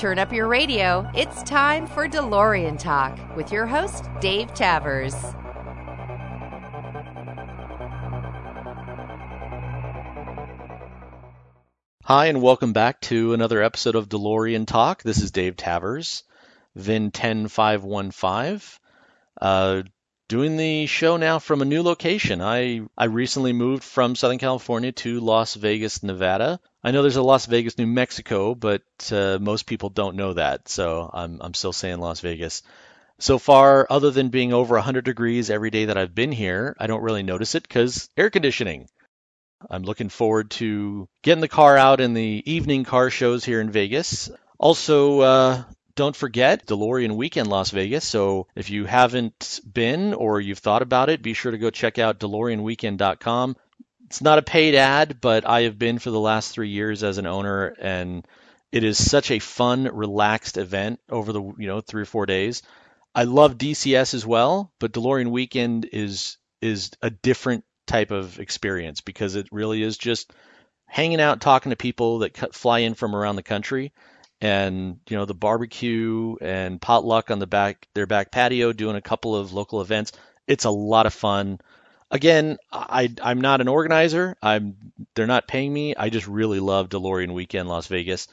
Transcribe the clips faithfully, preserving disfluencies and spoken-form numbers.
Turn up your radio. It's time for DeLorean Talk with your host, Dave Travers. Hi, and welcome back to another episode of DeLorean Talk. This is Dave Travers, V I N one zero five one five. Uh, doing the show now from a new location. I, I recently moved from Southern California to Las Vegas, Nevada. I know there's a Las Vegas, New Mexico, but uh, most people don't know that, so I'm, I'm still saying Las Vegas. So far, other than being over one hundred degrees every day that I've been here, I don't really notice it because air conditioning. I'm looking forward to getting the car out in the evening car shows here in Vegas. Also, uh, don't forget DeLorean Weekend Las Vegas. So if you haven't been or you've thought about it, be sure to go check out DeLorean Weekend dot com. It's not a paid ad, but I have been for the last three years as an owner, and it is such a fun, relaxed event over the, you know, three or four days. I love D C S as well, but DeLorean Weekend is is a different type of experience because it really is just hanging out, talking to people that fly in from around the country, and you know, the barbecue and potluck on the back their back patio, doing a couple of local events. It's a lot of fun. Again, I, I'm not an organizer. I'm they're not paying me. I just really love DeLorean Weekend Las Vegas,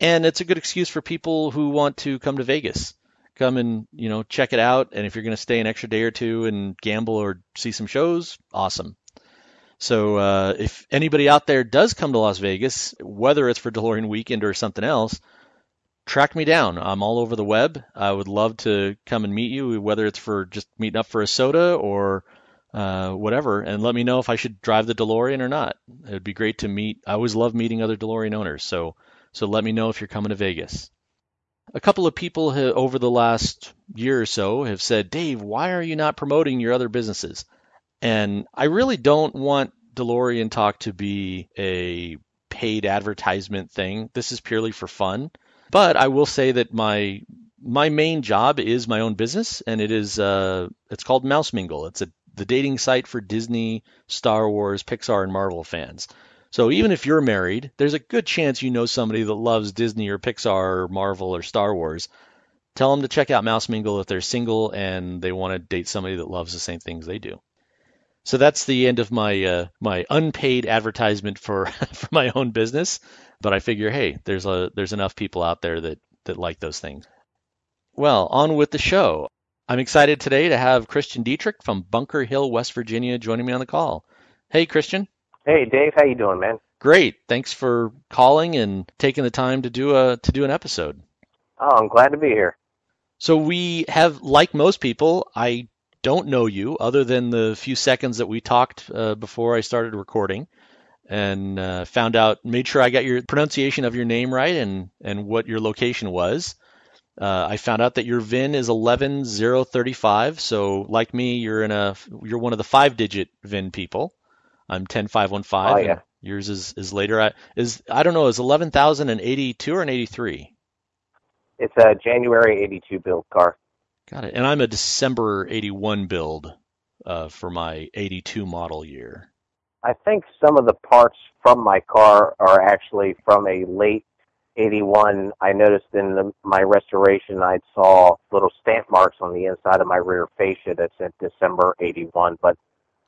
and it's a good excuse for people who want to come to Vegas. Come and, you know, check it out, and if you're going to stay an extra day or two and gamble or see some shows, awesome. So uh, if anybody out there does come to Las Vegas, whether it's for DeLorean Weekend or something else, track me down. I'm all over the web. I would love to come and meet you, whether it's for just meeting up for a soda or uh, whatever, and let me know if I should drive the DeLorean or not. It would be great to meet. I always love meeting other DeLorean owners, so so let me know if you're coming to Vegas. A couple of people have, over the last year or so, have said, Dave, why are you not promoting your other businesses? And I really don't want DeLorean Talk to be a paid advertisement thing. This is purely for fun. But I will say that my my main job is my own business, and it is uh, it's called Mouse Mingle. It's a, the dating site for Disney, Star Wars, Pixar, and Marvel fans. So even if you're married, there's a good chance you know somebody that loves Disney or Pixar or Marvel or Star Wars. Tell them to check out Mouse Mingle if they're single and they want to date somebody that loves the same things they do. So that's the end of my uh, my unpaid advertisement for, for my own business, but I figure, hey, there's a there's enough people out there that that like those things. Well, on with the show. I'm excited today to have Christian Dietrich from Bunker Hill, West Virginia, joining me on the call. Hey, Christian. Hey, Dave. How you doing, man? Great. Thanks for calling and taking the time to do a to do an episode. Oh, I'm glad to be here. So we have, like most people, I. don't know you other than the few seconds that we talked uh, before I started recording, and uh, found out, made sure I got your pronunciation of your name right and, and what your location was. Uh, I found out that your V I N is eleven zero thirty-five. So like me, you're in a, you're one of the five digit V I N people. I'm ten five one five. Oh, yeah. Yours is, is later. I is, I don't know, is eleven thousand eighty-two or an eighty-three? It's a January eighty-two build car. Got it. And I'm a December eighty-one build uh, for my eighty-two model year. I think some of the parts from my car are actually from a late eighty-one. I noticed in the, my restoration, I saw little stamp marks on the inside of my rear fascia that said December eighty-one. But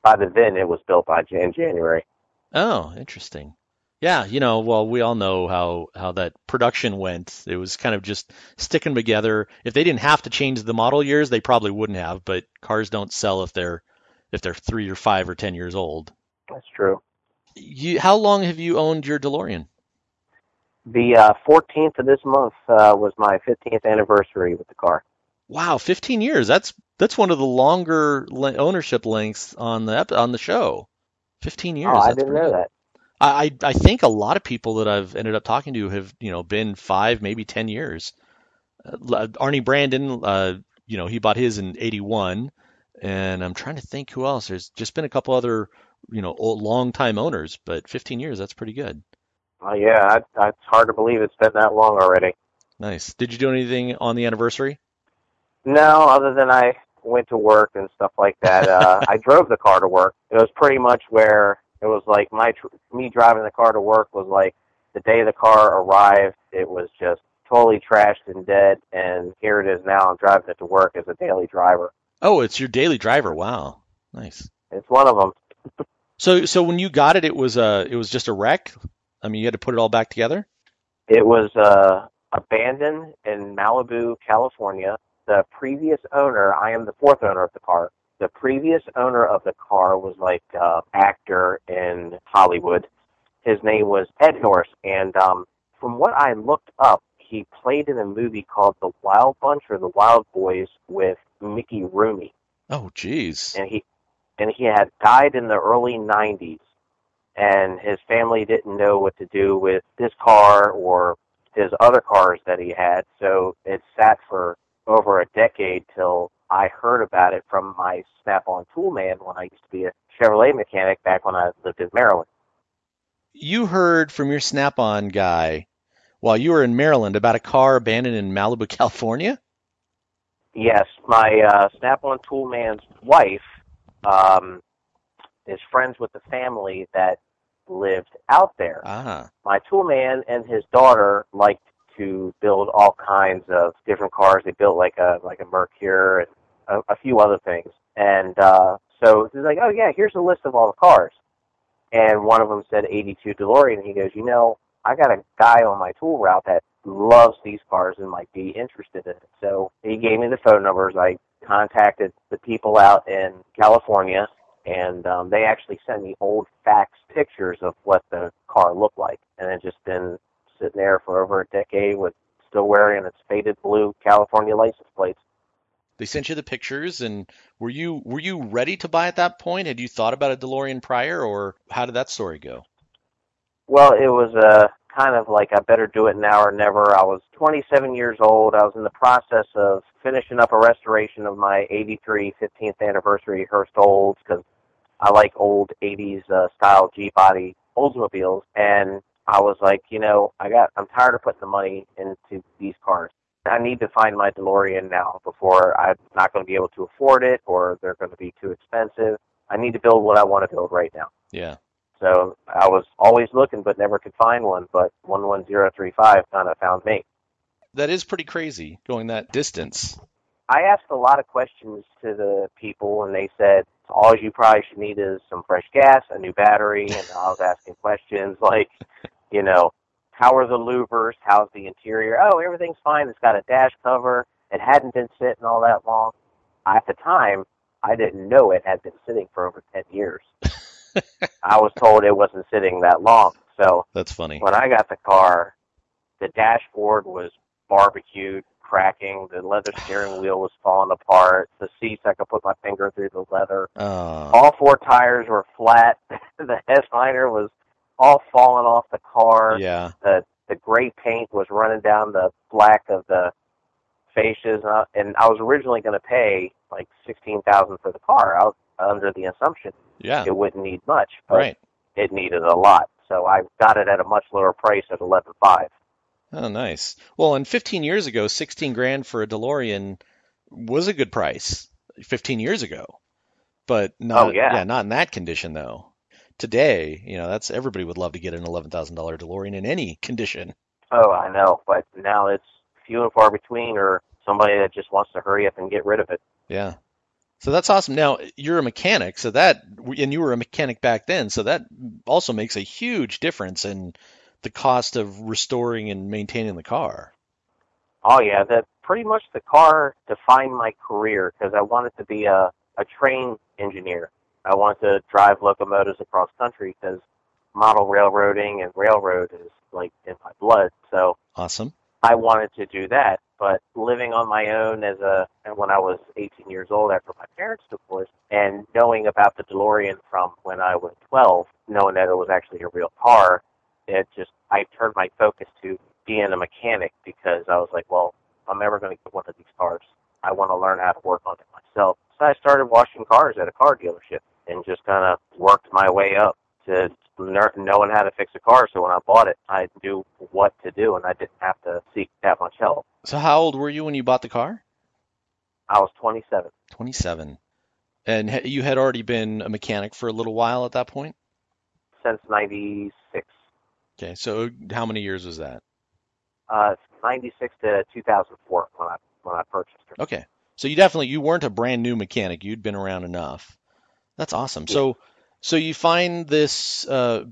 by the V I N, it was built by in January. Oh, interesting. Yeah, you know, well, we all know how, how that production went. It was kind of just sticking them together. If they didn't have to change the model years, they probably wouldn't have. But cars don't sell if they're if they're three or five or ten years old. That's true. You, how long have you owned your DeLorean? The uh, fourteenth of this month uh, was my fifteenth anniversary with the car. Wow, fifteen years. That's that's one of the longer le- ownership lengths on the on the show. Fifteen years. Oh, I that's didn't know good. that. I, I think a lot of people that I've ended up talking to have, you know, been five, maybe ten years. Uh, Arnie Brandon, uh, you know, he bought his in eighty-one, and I'm trying to think who else. There's just been a couple other, you know, old, long-time owners, but fifteen years, that's pretty good. Uh, yeah, I, it's hard to believe it's been that long already. Nice. Did you do anything on the anniversary? No, other than I went to work and stuff like that. Uh, I drove the car to work. It was pretty much where... It was like my me driving the car to work was like the day the car arrived. It was just totally trashed and dead, and here it is now. I'm driving it to work as a daily driver. Oh, it's your daily driver. Wow. Nice. It's one of them. So so when you got it, it was uh, it was just a wreck? I mean, you had to put it all back together? It was uh, abandoned in Malibu, California. The previous owner, I am the fourth owner of the car, the previous owner of the car was like an uh, actor in Hollywood. His name was Ed Norris, and um, from what I looked up, he played in a movie called The Wild Bunch or The Wild Boys with Mickey Rooney. Oh, geez. And he and he had died in the early nineties, and his family didn't know what to do with his car or his other cars that he had, so it sat for over a decade till I heard about it from my Snap-on tool man when I used to be a Chevrolet mechanic back when I lived in Maryland. You heard from your Snap-on guy while you were in Maryland about a car abandoned in Malibu, California? Yes. My uh, Snap-on tool man's wife um, is friends with the family that lived out there. Ah. My tool man and his daughter liked to build all kinds of different cars. They built like a like a Mercure and a, a few other things. And uh, so he's like, oh, yeah, here's a list of all the cars. And one of them said eighty-two DeLorean. And he goes, you know, I got a guy on my tool route that loves these cars and might be interested in it. So he gave me the phone numbers. I contacted the people out in California, and um, they actually sent me old fax pictures of what the car looked like. And it's just been sitting there for over a decade with still wearing its faded blue California license plates. They sent you the pictures, and were you were you ready to buy at that point? Had you thought about a DeLorean prior, or how did that story go? Well, it was uh, kind of like I better do it now or never. I was twenty-seven years old. I was in the process of finishing up a restoration of my eighty-three fifteenth anniversary Hurst Olds because I like old eighties uh, style G-body Oldsmobiles, and I was like, you know, I got I'm tired of putting the money into these cars. I need to find my DeLorean now before I'm not going to be able to afford it or they're going to be too expensive. I need to build what I want to build right now. Yeah. So I was always looking but never could find one, but one one zero three five kind of found me. That is pretty crazy, going that distance. I asked a lot of questions to the people, and they said, all you probably should need is some fresh gas, a new battery, and I was asking questions like, you know, how are the louvers? How's the interior? Oh, everything's fine. It's got a dash cover. It hadn't been sitting all that long. At the time, I didn't know it had been sitting for over ten years. I was told it wasn't sitting that long. So that's funny. When I got the car, the dashboard was barbecued, cracking. The leather steering wheel was falling apart. The seats, I could put my finger through the leather. Oh. All four tires were flat. The headliner was all falling off the car. Yeah. The, the gray paint was running down the black of the fascias. And I, and I was originally going to pay like sixteen thousand dollars for the car. I was under the assumption yeah. it wouldn't need much. But right. It needed a lot. So I got it at a much lower price at eleven five. Oh, nice. Well, and fifteen years ago, sixteen grand for a DeLorean was a good price fifteen years ago. But not, oh, yeah. yeah, not in that condition, though. Today, you know, that's everybody would love to get an eleven thousand dollars DeLorean in any condition. Oh, I know. But now it's few and far between, or somebody that just wants to hurry up and get rid of it. Yeah. So that's awesome. Now, you're a mechanic, so that, and you were a mechanic back then, so that also makes a huge difference in the cost of restoring and maintaining the car. Oh, yeah. That pretty much the car defined my career because I wanted to be a, a train engineer. I want to drive locomotives across country because model railroading and railroad is like in my blood. So awesome. I wanted to do that, but living on my own as a when I was eighteen years old after my parents divorced, and knowing about the DeLorean from when I was twelve, knowing that it was actually a real car, it just I turned my focus to being a mechanic because I was like, well, I'm never going to get one of these cars. I want to learn how to work on it myself. So I started washing cars at a car dealership. And just kind of worked my way up to knowing how to fix a car. So when I bought it, I knew what to do, and I didn't have to seek that much help. So how old were you when you bought the car? I was twenty-seven. twenty-seven. And you had already been a mechanic for a little while at that point? Since ninety-six. Okay. So how many years was that? Uh, ninety-six to two thousand four when I when I purchased her. Okay, so you definitely you weren't a brand new mechanic. You'd been around enough. That's awesome. Yeah. So so you find this uh,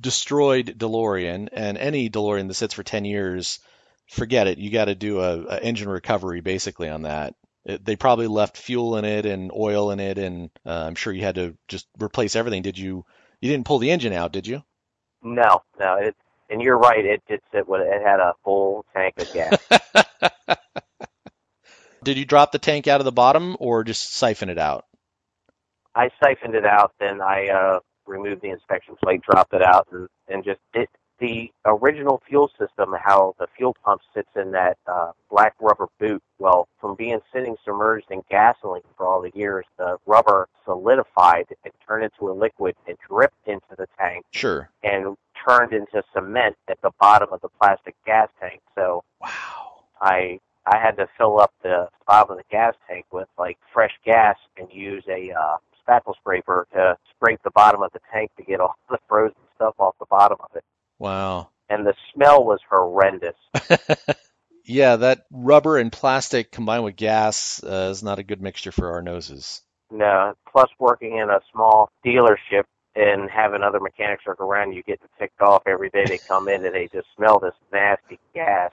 destroyed DeLorean, and any DeLorean that sits for ten years, forget it. You got to do a, a engine recovery basically on that. It, they probably left fuel in it and oil in it, and uh, I'm sure you had to just replace everything. Did you? You didn't pull the engine out, did you? No, no. It, and you're right. It it, it it had a full tank of gas. Did you drop the tank out of the bottom or just siphon it out? I siphoned it out, then I uh, removed the inspection plate, dropped it out, and, and just did the original fuel system, how the fuel pump sits in that uh, black rubber boot. Well, from being sitting submerged in gasoline for all the years, the rubber solidified and turned into a liquid and dripped into the tank. Sure. And turned into cement at the bottom of the plastic gas tank. So wow. I I had to fill up the bottom of the gas tank with like fresh gas and use a uh, spackle scraper to scrape the bottom of the tank to get all the frozen stuff off the bottom of it. Wow. And the smell was horrendous. Yeah, that rubber and plastic combined with gas uh, is not a good mixture for our noses. No, plus working in a small dealership and having other mechanics work around you getting ticked off every day they come in and they just smell this nasty gas.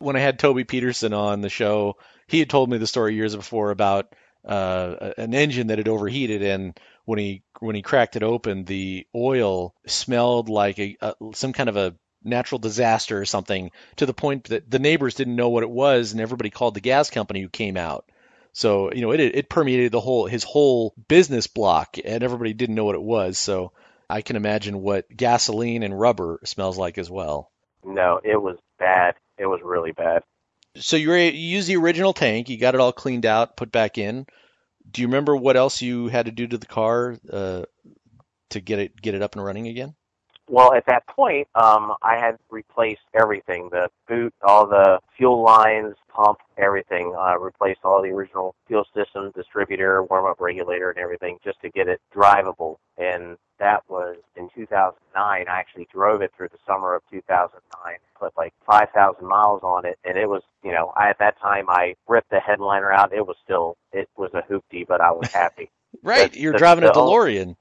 When I had Toby Peterson on the show, he had told me the story years before about uh, an engine that had overheated, and when he when he cracked it open, the oil smelled like a, a some kind of a natural disaster or something, to the point that the neighbors didn't know what it was, and everybody called the gas company who came out. So, you know, it it permeated the whole his whole business block, and everybody didn't know what it was. So I can imagine what gasoline and rubber smells like as well. No, it was bad. It was really bad. So you, were, you used the original tank. You got it all cleaned out, put back in. Do you remember what else you had to do to the car uh, to get it get it up and running again? Well, at that point, um, I had replaced everything, the boot, all the fuel lines, pump, everything. I uh, replaced all the original fuel system, distributor, warm-up regulator, and everything just to get it drivable. And that was in two thousand nine. I actually drove it through the summer of two thousand nine, put like five thousand miles on it. And it was, you know, I, at that time, I ripped the headliner out. It was still, it was a hoopty, but I was happy. Right. The, You're the, driving the, a DeLorean.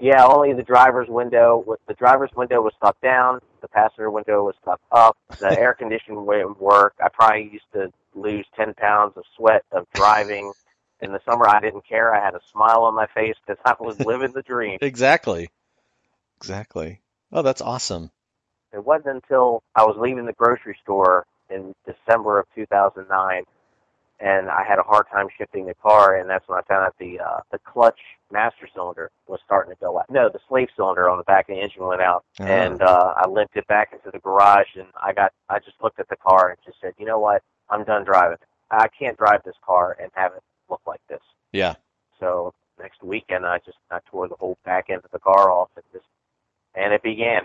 Yeah, only the driver's window. The driver's window was stuck down. The passenger window was stuck up. The air conditioning wouldn't work. I probably used to lose ten pounds of sweat of driving. In the summer, I didn't care. I had a smile on my face because I was living the dream. Exactly. Exactly. Oh, that's awesome. It wasn't until I was leaving the grocery store in December of two thousand nine, and I had a hard time shifting the car, and that's when I found out the uh, the clutch master cylinder was starting to go out. No, the slave cylinder on the back of the engine went out, oh. and uh, I limped it back into the garage, and I got I just looked at the car and just said, you know what, I'm done driving. I can't drive this car and have it look like this. Yeah. So next weekend, I just I tore the whole back end of the car off, and, just, and it began.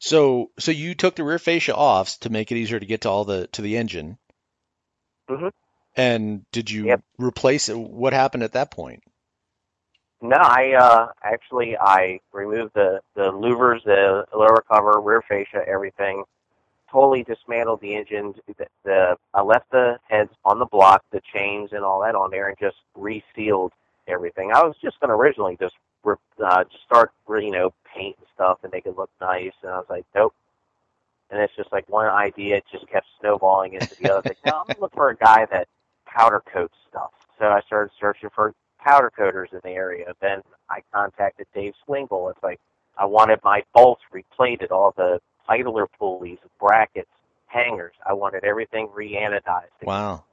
So so you took the rear fascia off to make it easier to get to all the to the engine. Mm-hmm. And did you yep. replace it? What happened at that point? No, I uh, actually I removed the, the louvers, the lower cover, rear fascia, everything. Totally dismantled the engine. The, the I left the heads on the block, the chains and all that on there, and just resealed everything. I was just going to originally just uh, just start you know paint and stuff and make it look nice. And I was like, nope. And it's just like one idea just kept snowballing into the other. Like, no, I'm going to look for a guy that powder coat stuff. So I started searching for powder coaters in the area. Then I contacted Dave Swingle. It's like I wanted my bolts replated, all the idler pulleys, brackets, hangers. I wanted everything re-anodized. Wow.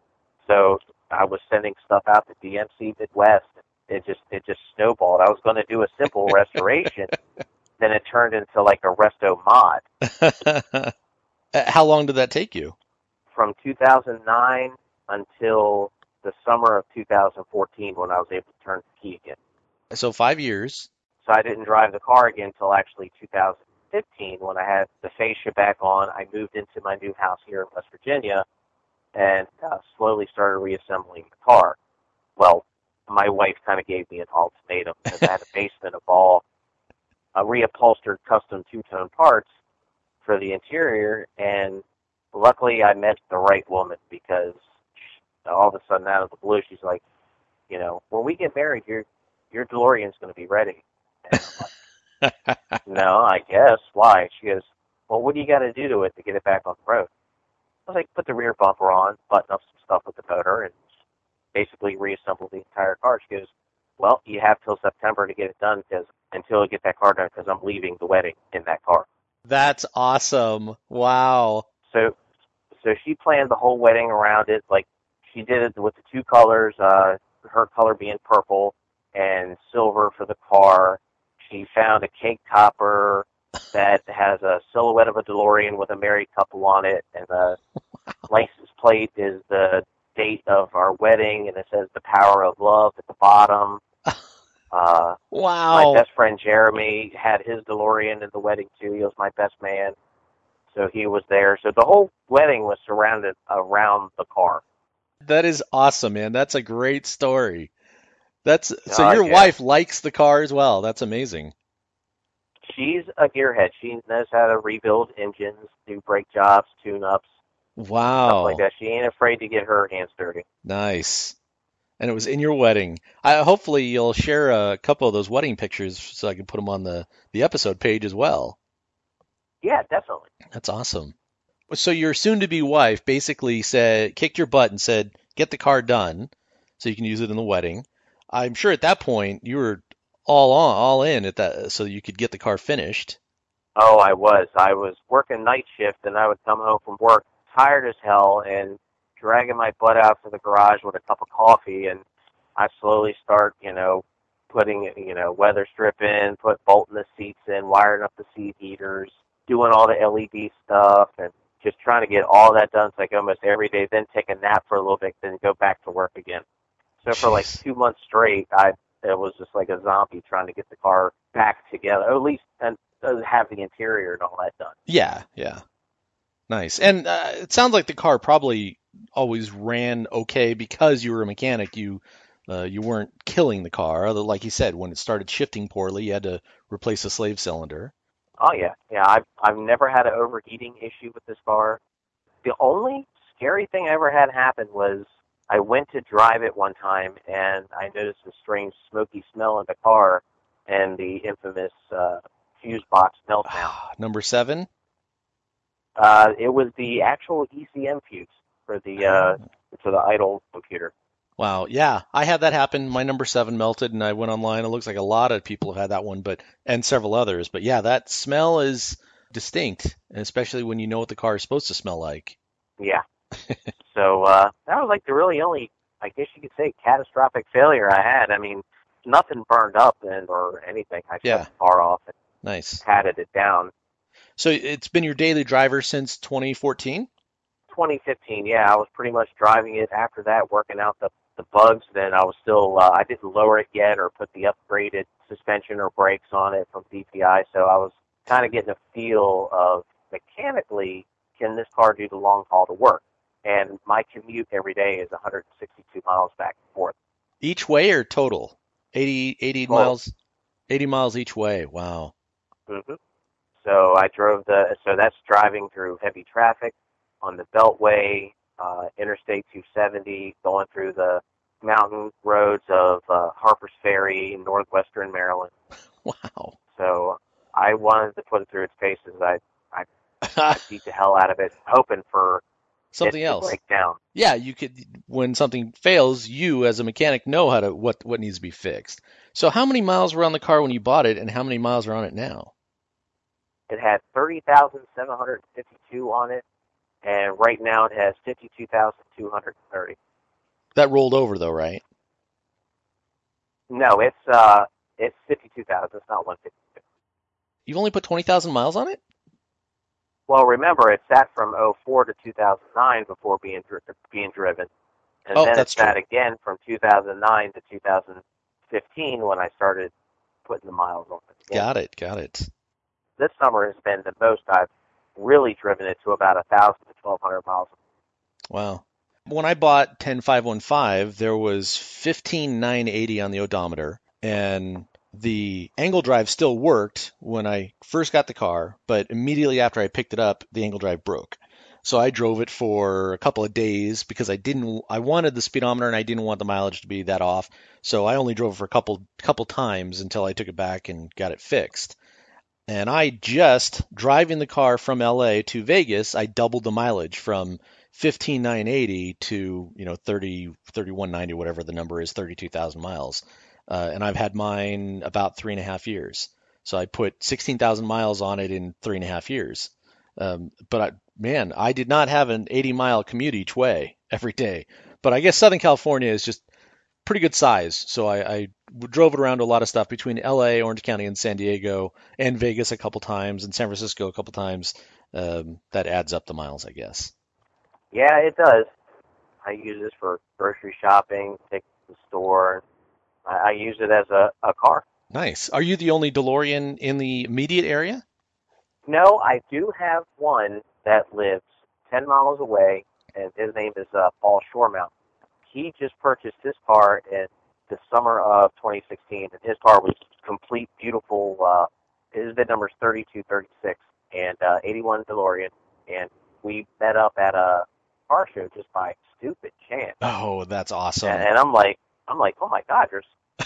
So I was sending stuff out to D M C Midwest. It just it just snowballed. I was going to do a simple restoration. Then it turned into like a resto mod. How long did that take you? From two thousand nine until the summer of two thousand fourteen when I was able to turn the key again. So five years. So I didn't drive the car again until actually two thousand fifteen when I had the fascia back on. I moved into my new house here in West Virginia and uh, slowly started reassembling the car. Well, my wife kind of gave me an ultimatum because I had a basement of all uh, reupholstered custom two-tone parts. for the interior, and luckily I met the right woman, because all of a sudden out of the blue she's like, you know, when we get married, your your DeLorean's going to be ready. And I'm like, no, I guess. Why? She goes, well, what do you got to do to it to get it back on the road? I was like, put the rear bumper on, button up some stuff with the motor, and basically reassemble the entire car. She goes, well, you have till September to get it done, because until I get that car done, because I'm leaving the wedding in that car. That's awesome. Wow. So so she planned the whole wedding around it. Like, she did it with the two colors, uh, her color being purple and silver for the car. She found a cake topper that has a silhouette of a DeLorean with a married couple on it, and the wow. license plate is the date of our wedding, and it says the power of love at the bottom. Uh, wow. My best friend Jeremy had his DeLorean at the wedding too. He was my best man, so he was there. So the whole wedding was surrounded around the car. That is awesome, man. That's a great story. That's so uh, your yeah. wife likes the car as well. That's amazing. She's a gearhead. She knows how to rebuild engines, do brake jobs, tune-ups. Wow. Stuff like that. She ain't afraid to get her hands dirty. Nice. And it was in your wedding. I, hopefully you'll share a couple of those wedding pictures so I can put them on the, the episode page as well. Yeah, definitely. That's awesome. So your soon-to-be wife basically said, kicked your butt and said, get the car done so you can use it in the wedding. I'm sure at that point you were all on, all in at that, so you could get the car finished. Oh, I was. I was working night shift, and I would come home from work tired as hell and dragging my butt out to the garage with a cup of coffee, and I slowly start, you know, putting, you know, weather strip in, put bolting the seats in, wiring up the seat heaters, doing all the L E D stuff, and just trying to get all that done. It's like almost every day, then take a nap for a little bit, then go back to work again. So Jeez. For like two months straight, I it was just like a zombie trying to get the car back together, or at least and have the interior and all that done. Yeah, yeah. Nice. And uh, it sounds like the car probably always ran okay because you were a mechanic. You uh, you weren't killing the car. Although, like you said, when it started shifting poorly, you had to replace the slave cylinder. Oh, yeah. Yeah, I've, I've never had an overheating issue with this car. The only scary thing I ever had happen was I went to drive it one time, and I noticed a strange smoky smell in the car and the infamous uh, fuse box meltdown. Number seven? Uh, it was the actual E C M fuse for the uh, for the idle computer. Wow, yeah. I had that happen. My number seven melted, and I went online. It looks like a lot of people have had that one, but and several others. But, yeah, that smell is distinct, and especially when you know what the car is supposed to smell like. Yeah. So uh, that was like the really only, I guess you could say, catastrophic failure I had. I mean, nothing burned up and or anything. I yeah. shut the car off and nice. Patted it down. So it's been your daily driver since twenty fourteen? twenty fifteen, yeah. I was pretty much driving it after that, working out the, the bugs. Then I was still, uh, I didn't lower it yet or put the upgraded suspension or brakes on it from D P I. So I was kind of getting a feel of mechanically, can this car do the long haul to work? And my commute every day is one hundred sixty-two miles back and forth. Each way or total? eighty, eighty well, miles, eighty miles each way. Wow. Mm-hmm. So I drove the, so that's driving through heavy traffic on the Beltway, uh, Interstate two seventy, going through the mountain roads of uh, Harpers Ferry, northwestern Maryland. Wow. So I wanted to put it through its paces. I, I, I beat the hell out of it, hoping for something it else. To break down. Yeah, you could, when something fails, you as a mechanic know how to, what, what needs to be fixed. So how many miles were on the car when you bought it, and how many miles are on it now? It had thirty thousand seven hundred fifty-two on it, and right now it has fifty-two thousand two hundred thirty. That rolled over, though, right? No, it's uh, it's fifty-two thousand. It's not one hundred fifty-two. You've only put twenty thousand miles on it? Well, remember, it sat from oh four to two thousand nine before being being driven. And oh, then that's it sat true. Again from two thousand nine to two thousand fifteen when I started putting the miles on it. Again. Got it, got it. This summer has been the most I've really driven it to about one thousand to twelve hundred miles. Wow. When I bought ten five one five, there was fifteen nine eighty on the odometer, and The angle drive still worked when I first got the car, but immediately after I picked it up, the angle drive broke. So I drove it for a couple of days because I didn't, I wanted the speedometer and I didn't want the mileage to be that off. So I only drove it for a couple, couple times until I took it back and got it fixed. And I just, driving the car from L A to Vegas, I doubled the mileage from fifteen thousand nine hundred eighty to, you know, thirty, thirty-one ninety, whatever the number is, thirty-two thousand miles. Uh, and I've had mine about three and a half years. So I put sixteen thousand miles on it in three and a half years. Um, but I, man, I did not have an eighty mile commute each way every day, but I guess Southern California is just pretty good size. So I, I drove it around to a lot of stuff between L A, Orange County, and San Diego, and Vegas a couple times, and San Francisco a couple times. Um, that adds up the miles, I guess. Yeah, it does. I use this for grocery shopping, take it to the store. I, I use it as a, a car. Nice. Are you the only DeLorean in the immediate area? No, I do have one that lives ten miles away, and his name is uh, Paul Shoremount. He just purchased his car in the summer of twenty sixteen, and his car was complete, beautiful. Uh, his VIN number is thirty-two thirty-six, and uh, eighty-one DeLorean, and we met up at a car show just by stupid chance. Oh, that's awesome. And, and I'm like, I'm like, oh, my God, there's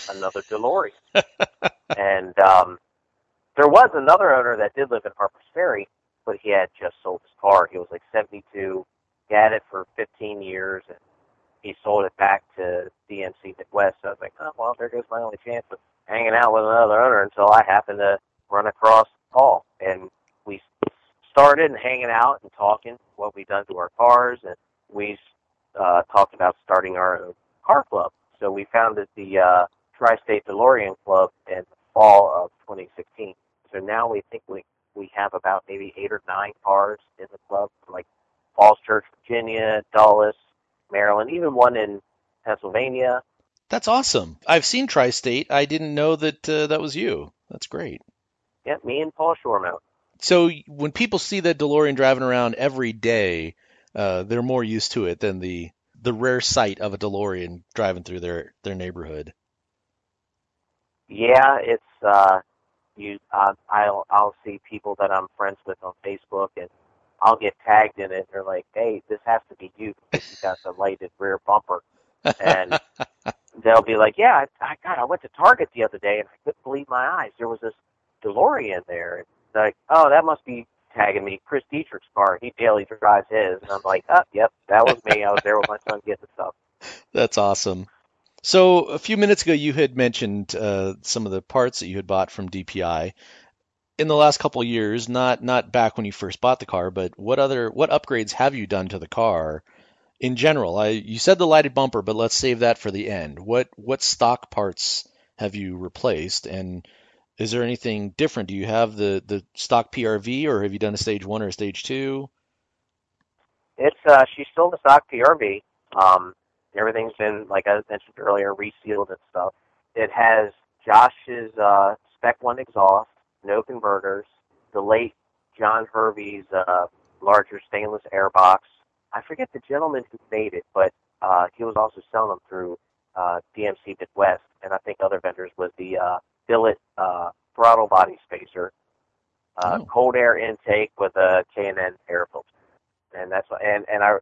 another DeLorean. and um, there was another owner that did live in Harpers Ferry, but he had just sold his car. He was like seventy-two. He had it for fifteen years, and he sold it back to D M C Midwest. So I was like, oh, well, there goes my only chance of hanging out with another owner until I happened to run across Paul. And we started hanging out and talking what we've done to our cars, and we uh, talked about starting our own car club. So we founded the uh, Tri-State DeLorean Club in the fall of twenty sixteen. So now we think we we have about maybe eight or nine cars in the club, like Falls Church, Virginia, Dulles, Maryland, even one in Pennsylvania. That's awesome. I've seen Tri-State. I didn't know that uh, that was you. That's great. Yeah, me and Paul Shoremount. So when people see that DeLorean driving around every day, uh, they're more used to it than the, the rare sight of a DeLorean driving through their, their neighborhood. Yeah, it's... Uh, You, uh, I'll, I'll see people that I'm friends with on Facebook, and I'll get tagged in it. And they're like, "Hey, this has to be you because you got the lighted rear bumper." And they'll be like, "Yeah, I, I God, I went to Target the other day, and I couldn't believe my eyes. There was this DeLorean there." And they're like, "Oh, that must be tagging me. Chris Dietrich's car. He daily drives his." And I'm like, "Oh, yep, that was me. I was there with my son getting stuff." That's awesome. So a few minutes ago, you had mentioned uh, some of the parts that you had bought from D P I in the last couple of years. Not not back when you first bought the car, but what other what upgrades have you done to the car in general? I, you said the lighted bumper, but let's save that for the end. What what stock parts have you replaced, and is there anything different? Do you have the the stock P R V, or have you done a stage one or a stage two? It's uh, she's still the stock P R V. Um, Everything's been, like I mentioned earlier, resealed and stuff. It has Josh's uh, Spec one exhaust, no converters, the late John Hervey's uh, larger stainless airbox. I forget the gentleman who made it, but uh, he was also selling them through uh, D M C Midwest, and I think other vendors, was the uh, billet uh, throttle body spacer, uh, oh. cold air intake with a K and N air filter. And that's and and I.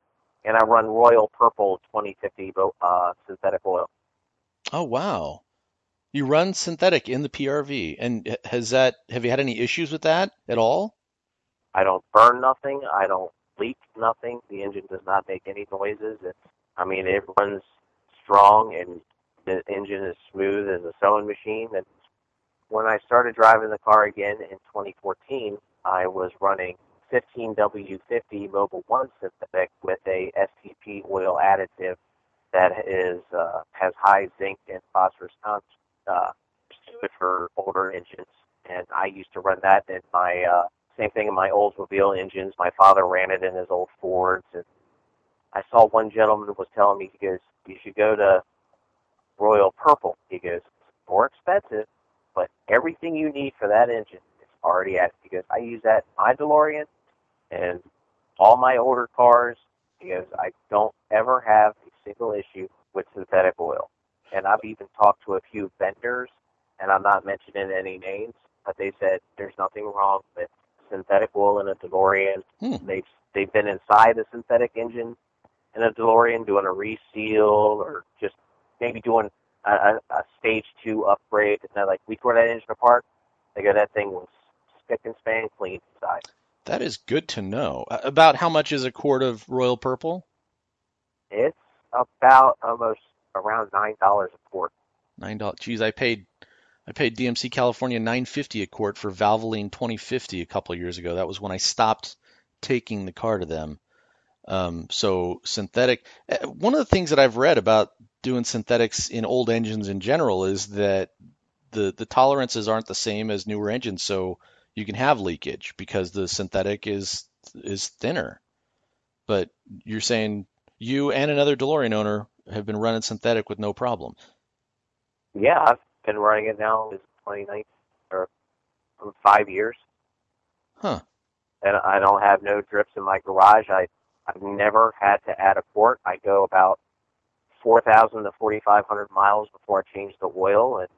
And I run Royal Purple twenty fifty uh, synthetic oil. Oh, wow. You run synthetic in the P R V. And has that? Have you had any issues with that at all? I don't burn nothing. I don't leak nothing. The engine does not make any noises. It's, I mean, it runs strong, and the engine is smooth as a sewing machine. And when I started driving the car again in twenty fourteen, I was running fifteen W fifty Mobile One synthetic with a S T P oil additive that is uh, has high zinc and phosphorus content uh, for older engines, and I used to run that in my uh, same thing in my Oldsmobile engines. My father ran it in his old Fords, and I saw one gentleman was telling me, he goes, "You should go to Royal Purple." He goes, "It's more expensive, but everything you need for that engine is already at it." He goes, "I use that in my DeLorean and all my older cars, because I don't ever have a single issue with synthetic oil." And I've even talked to a few vendors and I'm not mentioning any names, but they said there's nothing wrong with synthetic wool in a DeLorean. Hmm. They've, they've been inside the synthetic engine in a DeLorean doing a reseal or just maybe doing a, a, a stage two upgrade. And they're like, we tore that engine apart. They go, that thing was spick and span clean inside. That is good to know. About how much is a quart of Royal Purple? It's about almost around nine dollars a quart. nine dollars. Geez, I paid I paid D M C California nine fifty a quart for Valvoline twenty fifty a couple of years ago. That was when I stopped taking the car to them. Um, so synthetic. One of the things that I've read about doing synthetics in old engines in general is that the the tolerances aren't the same as newer engines, so you can have leakage because the synthetic is is thinner. But you're saying you and another DeLorean owner have been running synthetic with no problem. Yeah, I've been running it now is twenty-nine or five years. Huh. And I don't have no drips in my garage. I I've never had to add a quart. I go about four thousand to forty-five hundred miles before I change the oil, and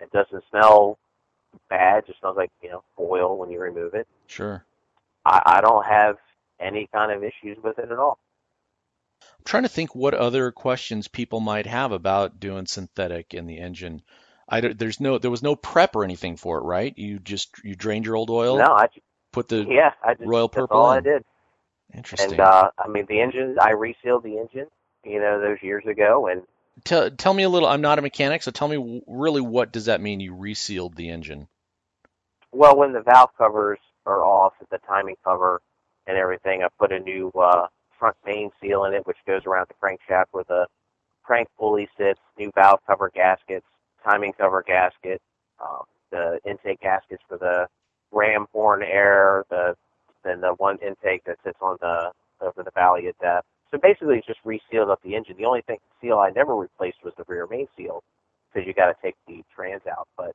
it doesn't smell bad. It just smells like, you know, oil when you remove it. Sure. I, I don't have any kind of issues with it at all. I'm trying to think what other questions people might have about doing synthetic in the engine. I there's no there was no prep or anything for it, right? You just you drained your old oil. No, I just, put the yeah, I just, Royal Purple. That's all in. I did. Interesting. And uh, I mean, the engine, I resealed the engine, you know, those years ago. And tell, tell me a little, I'm not a mechanic, so tell me really what does that mean you resealed the engine? Well, when the valve covers are off, the timing cover and everything, I put a new uh, front main seal in it, which goes around the crankshaft where the crank pulley sits, new valve cover gaskets, timing cover gasket, um, the intake gaskets for the ram horn air, the and the one intake that sits on the over the valley at depth. So basically, it's just resealed up the engine. The only thing seal I never replaced was the rear main seal because you got to take the trans out. But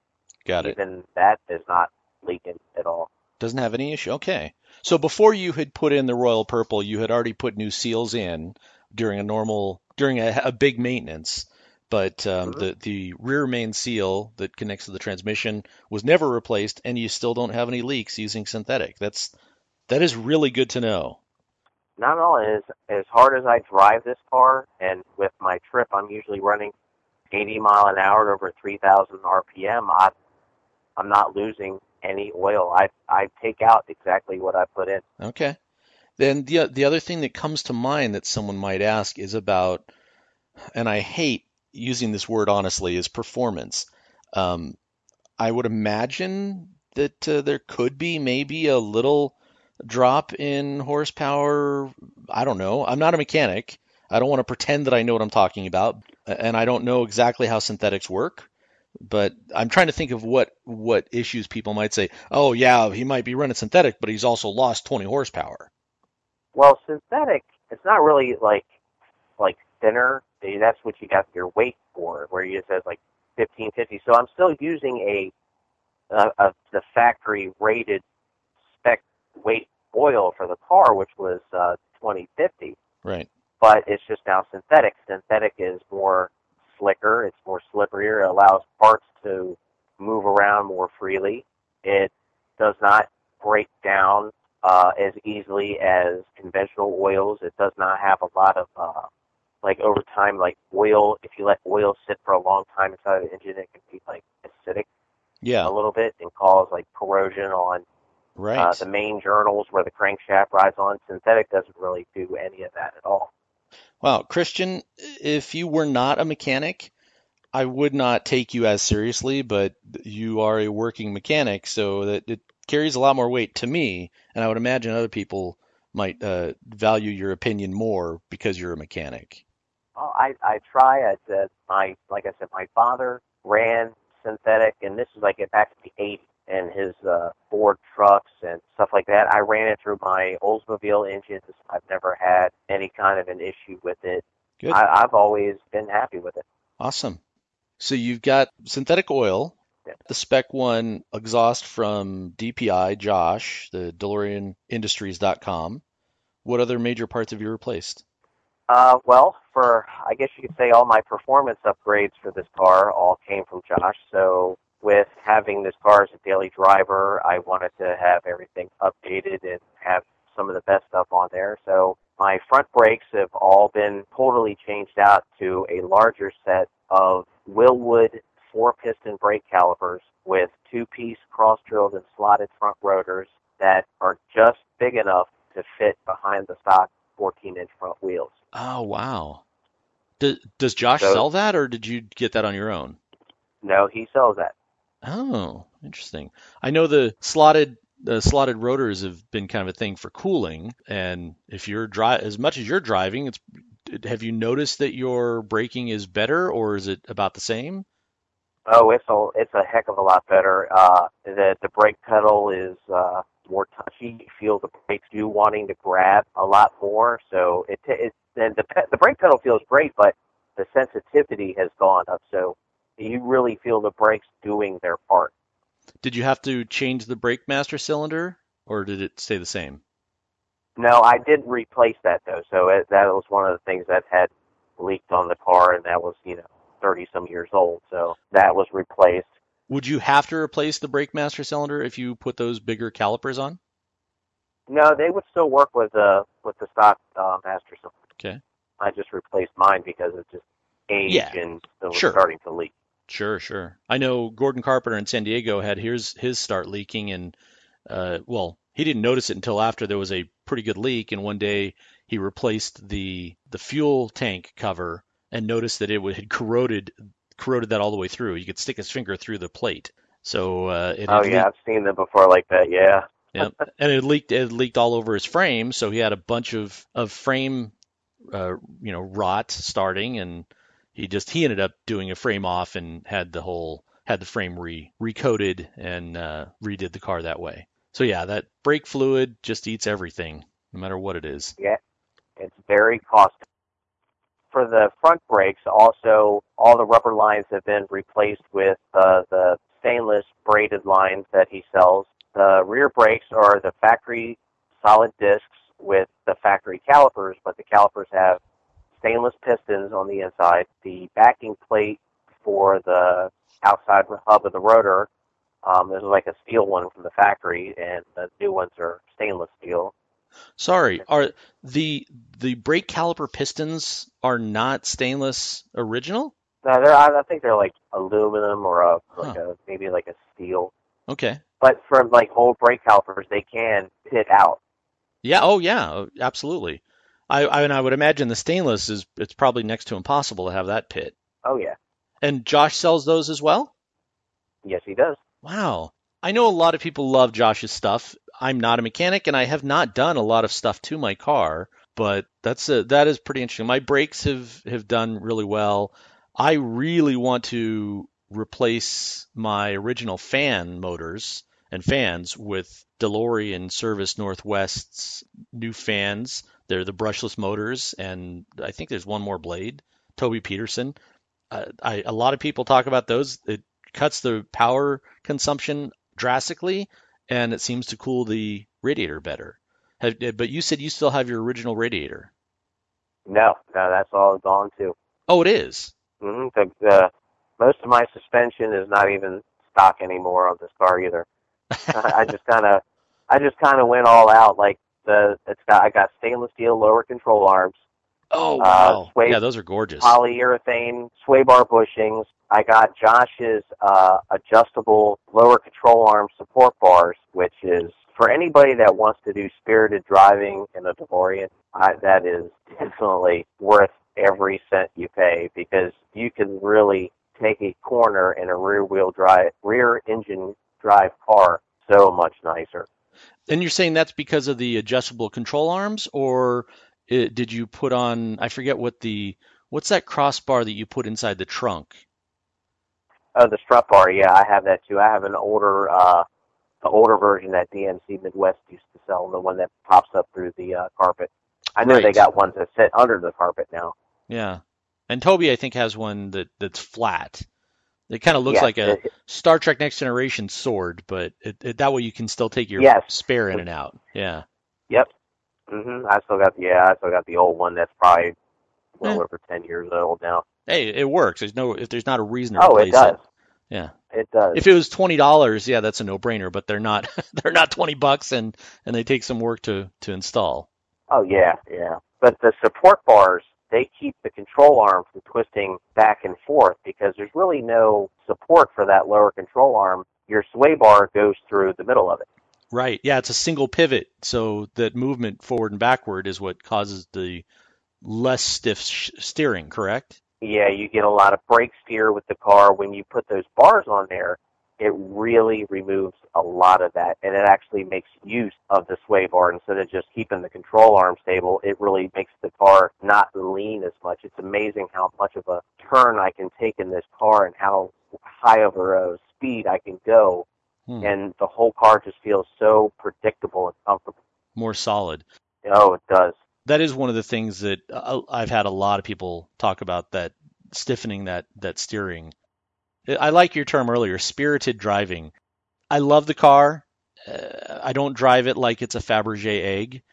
got it. Even that is not leaking at all. Doesn't have any issue. Okay. So before you had put in the Royal Purple, you had already put new seals in during a normal during a, a big maintenance. But um, mm-hmm. the the rear main seal that connects to the transmission was never replaced, and you still don't have any leaks using synthetic. That's That is really good to know. Not at all. As, as hard as I drive this car, and with my trip, I'm usually running eighty mile an hour at over three thousand R P M. I, I'm not losing any oil. I I take out exactly what I put in. Okay. Then the the other thing that comes to mind that someone might ask is about, and I hate using this word honestly, is performance. Um, I would imagine that uh, there could be maybe a little drop in horsepower. I don't know. I'm not a mechanic. I don't want to pretend that I know what I'm talking about, and I don't know exactly how synthetics work, but I'm trying to think of what, what issues people might say, oh, yeah, he might be running synthetic, but he's also lost twenty horsepower. Well, synthetic, it's not really like like thinner. That's what you got your weight for, where you says like fifteen fifty. So I'm still using a, a, a the factory-rated spec weight oil for the car, which was uh, twenty fifty. Right. But it's just now synthetic. Synthetic is more slicker. It's more slipperier. It allows parts to move around more freely. It does not break down uh, as easily as conventional oils. It does not have a lot of, uh, like, over time, like oil. If you let oil sit for a long time inside the engine, it can be, like, acidic yeah. a little bit and cause, like, corrosion on Right. Uh, the main journals where the crankshaft rides on. Synthetic doesn't really do any of that at all. Wow. Christian, if you were not a mechanic, I would not take you as seriously, but you are a working mechanic, so that it carries a lot more weight to me, and I would imagine other people might uh, value your opinion more because you're a mechanic. Well, I, I try. I said, my, like I said, my father ran synthetic, and this is like back in the eighties. And his uh, Ford trucks and stuff like that. I ran it through my Oldsmobile engines. I've never had any kind of an issue with it. Good. I, I've always been happy with it. Awesome. So you've got synthetic oil, yeah. the Spec one exhaust from D P I, Josh, the DeLorean Industries dot com. What other major parts have you replaced? Uh, well, for I guess you could say all my performance upgrades for this car all came from Josh. So with having this car as a daily driver, I wanted to have everything updated and have some of the best stuff on there. So my front brakes have all been totally changed out to a larger set of Willwood four-piston brake calipers with two-piece cross-drilled and slotted front rotors that are just big enough to fit behind the stock fourteen-inch front wheels. Oh, wow. Does, does Josh so, sell that, or did you get that on your own? No, he sells that. Oh, interesting. I know the slotted the slotted rotors have been kind of a thing for cooling, and if you're dri- as much as you're driving, it's have you noticed that your braking is better, or is it about the same? Oh, it's a it's a heck of a lot better. Uh, the the brake pedal is uh, more touchy. You feel the brakes do wanting to grab a lot more, so it it's and the the brake pedal feels great, but the sensitivity has gone up so. You really feel the brakes doing their part. Did you have to change the brake master cylinder, or did it stay the same? No, I did replace that, though. So it, that was one of the things that had leaked on the car, and that was, you know, thirty-some years old. So that was replaced. Would you have to replace the brake master cylinder if you put those bigger calipers on? No, they would still work with the, with the stock uh, master cylinder. Okay. I just replaced mine because it just aged yeah. and it was sure. starting to leak. Sure, sure. I know Gordon Carpenter in San Diego had his, his start leaking, and, uh, well, he didn't notice it until after there was a pretty good leak, and one day he replaced the the fuel tank cover and noticed that it had corroded corroded that all the way through. You could stick his finger through the plate. So uh, it Oh, yeah, le- I've seen them before like that, yeah. yeah. And it leaked it leaked all over his frame, so he had a bunch of, of frame, uh, you know, rot starting, and He just he ended up doing a frame off and had the whole had the frame re recoded and uh, redid the car that way. So yeah, that brake fluid just eats everything, no matter what it is. Yeah, it's very costly. For the front brakes, also all the rubber lines have been replaced with uh, the stainless braided lines that he sells. The rear brakes are the factory solid discs with the factory calipers, but the calipers have stainless pistons on the inside. The backing plate for the outside hub of the rotor, um, there's like a steel one from the factory, and the new ones are stainless steel. Sorry, are the the brake caliper pistons are not stainless original? No, they're. I think they're like aluminum or a, like huh. a maybe like a steel. Okay. But for like old brake calipers, they can pit out. Yeah. Oh, yeah. Absolutely. I, I and I would imagine the stainless is it's probably next to impossible to have that pit. Oh yeah. And Josh sells those as well? Yes, he does. Wow. I know a lot of people love Josh's stuff. I'm not a mechanic and I have not done a lot of stuff to my car, but that's a, that is pretty interesting. My brakes have, have done really well. I really want to replace my original fan motors and fans with DeLorean Service Northwest's new fans. They're the brushless motors, and I think there's one more blade, Toby Peterson. Uh, I, a lot of people talk about those. It cuts the power consumption drastically, and it seems to cool the radiator better. Have, but you said you still have your original radiator. No, no, that's all gone too. Oh, it is? Mm-hmm. The, the, most of my suspension is not even stock anymore on this car either. I just kind of I just kind of went all out. Like the it's got I got stainless steel lower control arms. Oh wow! Uh, sway, yeah, those are gorgeous. Polyurethane sway bar bushings. I got Josh's uh, adjustable lower control arm support bars, which is for anybody that wants to do spirited driving in a DeLorean. I, that is definitely worth every cent you pay because you can really take a corner in a rear wheel drive rear engine. drive car so much nicer. And you're saying that's because of the adjustable control arms, or it, did you put on, I forget what the, what's that crossbar that you put inside the trunk? Oh, the strut bar, yeah, I have that too. I have an older, uh, the older version that D M C Midwest used to sell, the one that pops up through the uh, carpet. I know right. They got ones that sit under the carpet now. Yeah, and Toby, I think, has one that, that's flat. It kind of looks yes, like a it, Star Trek Next Generation sword, but it, it, that way you can still take your yes. spare in and out. Yeah. Yep. Mm-hmm. I still got the yeah. I still got the old one. That's probably well eh. over ten years old now. Hey, it works. There's no if there's not a reason to oh, replace it. Oh, it does. It. Yeah. It does. If it was twenty dollars, yeah, that's a no-brainer. But they're not. They're not twenty bucks, and and they take some work to to install. Oh yeah, yeah. But the support bars, they keep the control arm from twisting back and forth because there's really no support for that lower control arm. Your sway bar goes through the middle of it. Right. Yeah, it's a single pivot, so that movement forward and backward is what causes the less stiff sh- steering, correct? Yeah, you get a lot of brake steer with the car. When you put those bars on there, it really removes a lot of that, and it actually makes use of the sway bar. Instead of just keeping the control arm stable, it really makes the car not lean as much. It's amazing how much of a turn I can take in this car and how high of a speed I can go, hmm. and the whole car just feels so predictable and comfortable. More solid. Oh, it does. That is one of the things that I've had a lot of people talk about, that stiffening that, that steering. I like your term earlier, spirited driving. I love the car. Uh, I don't drive it like it's a Fabergé egg.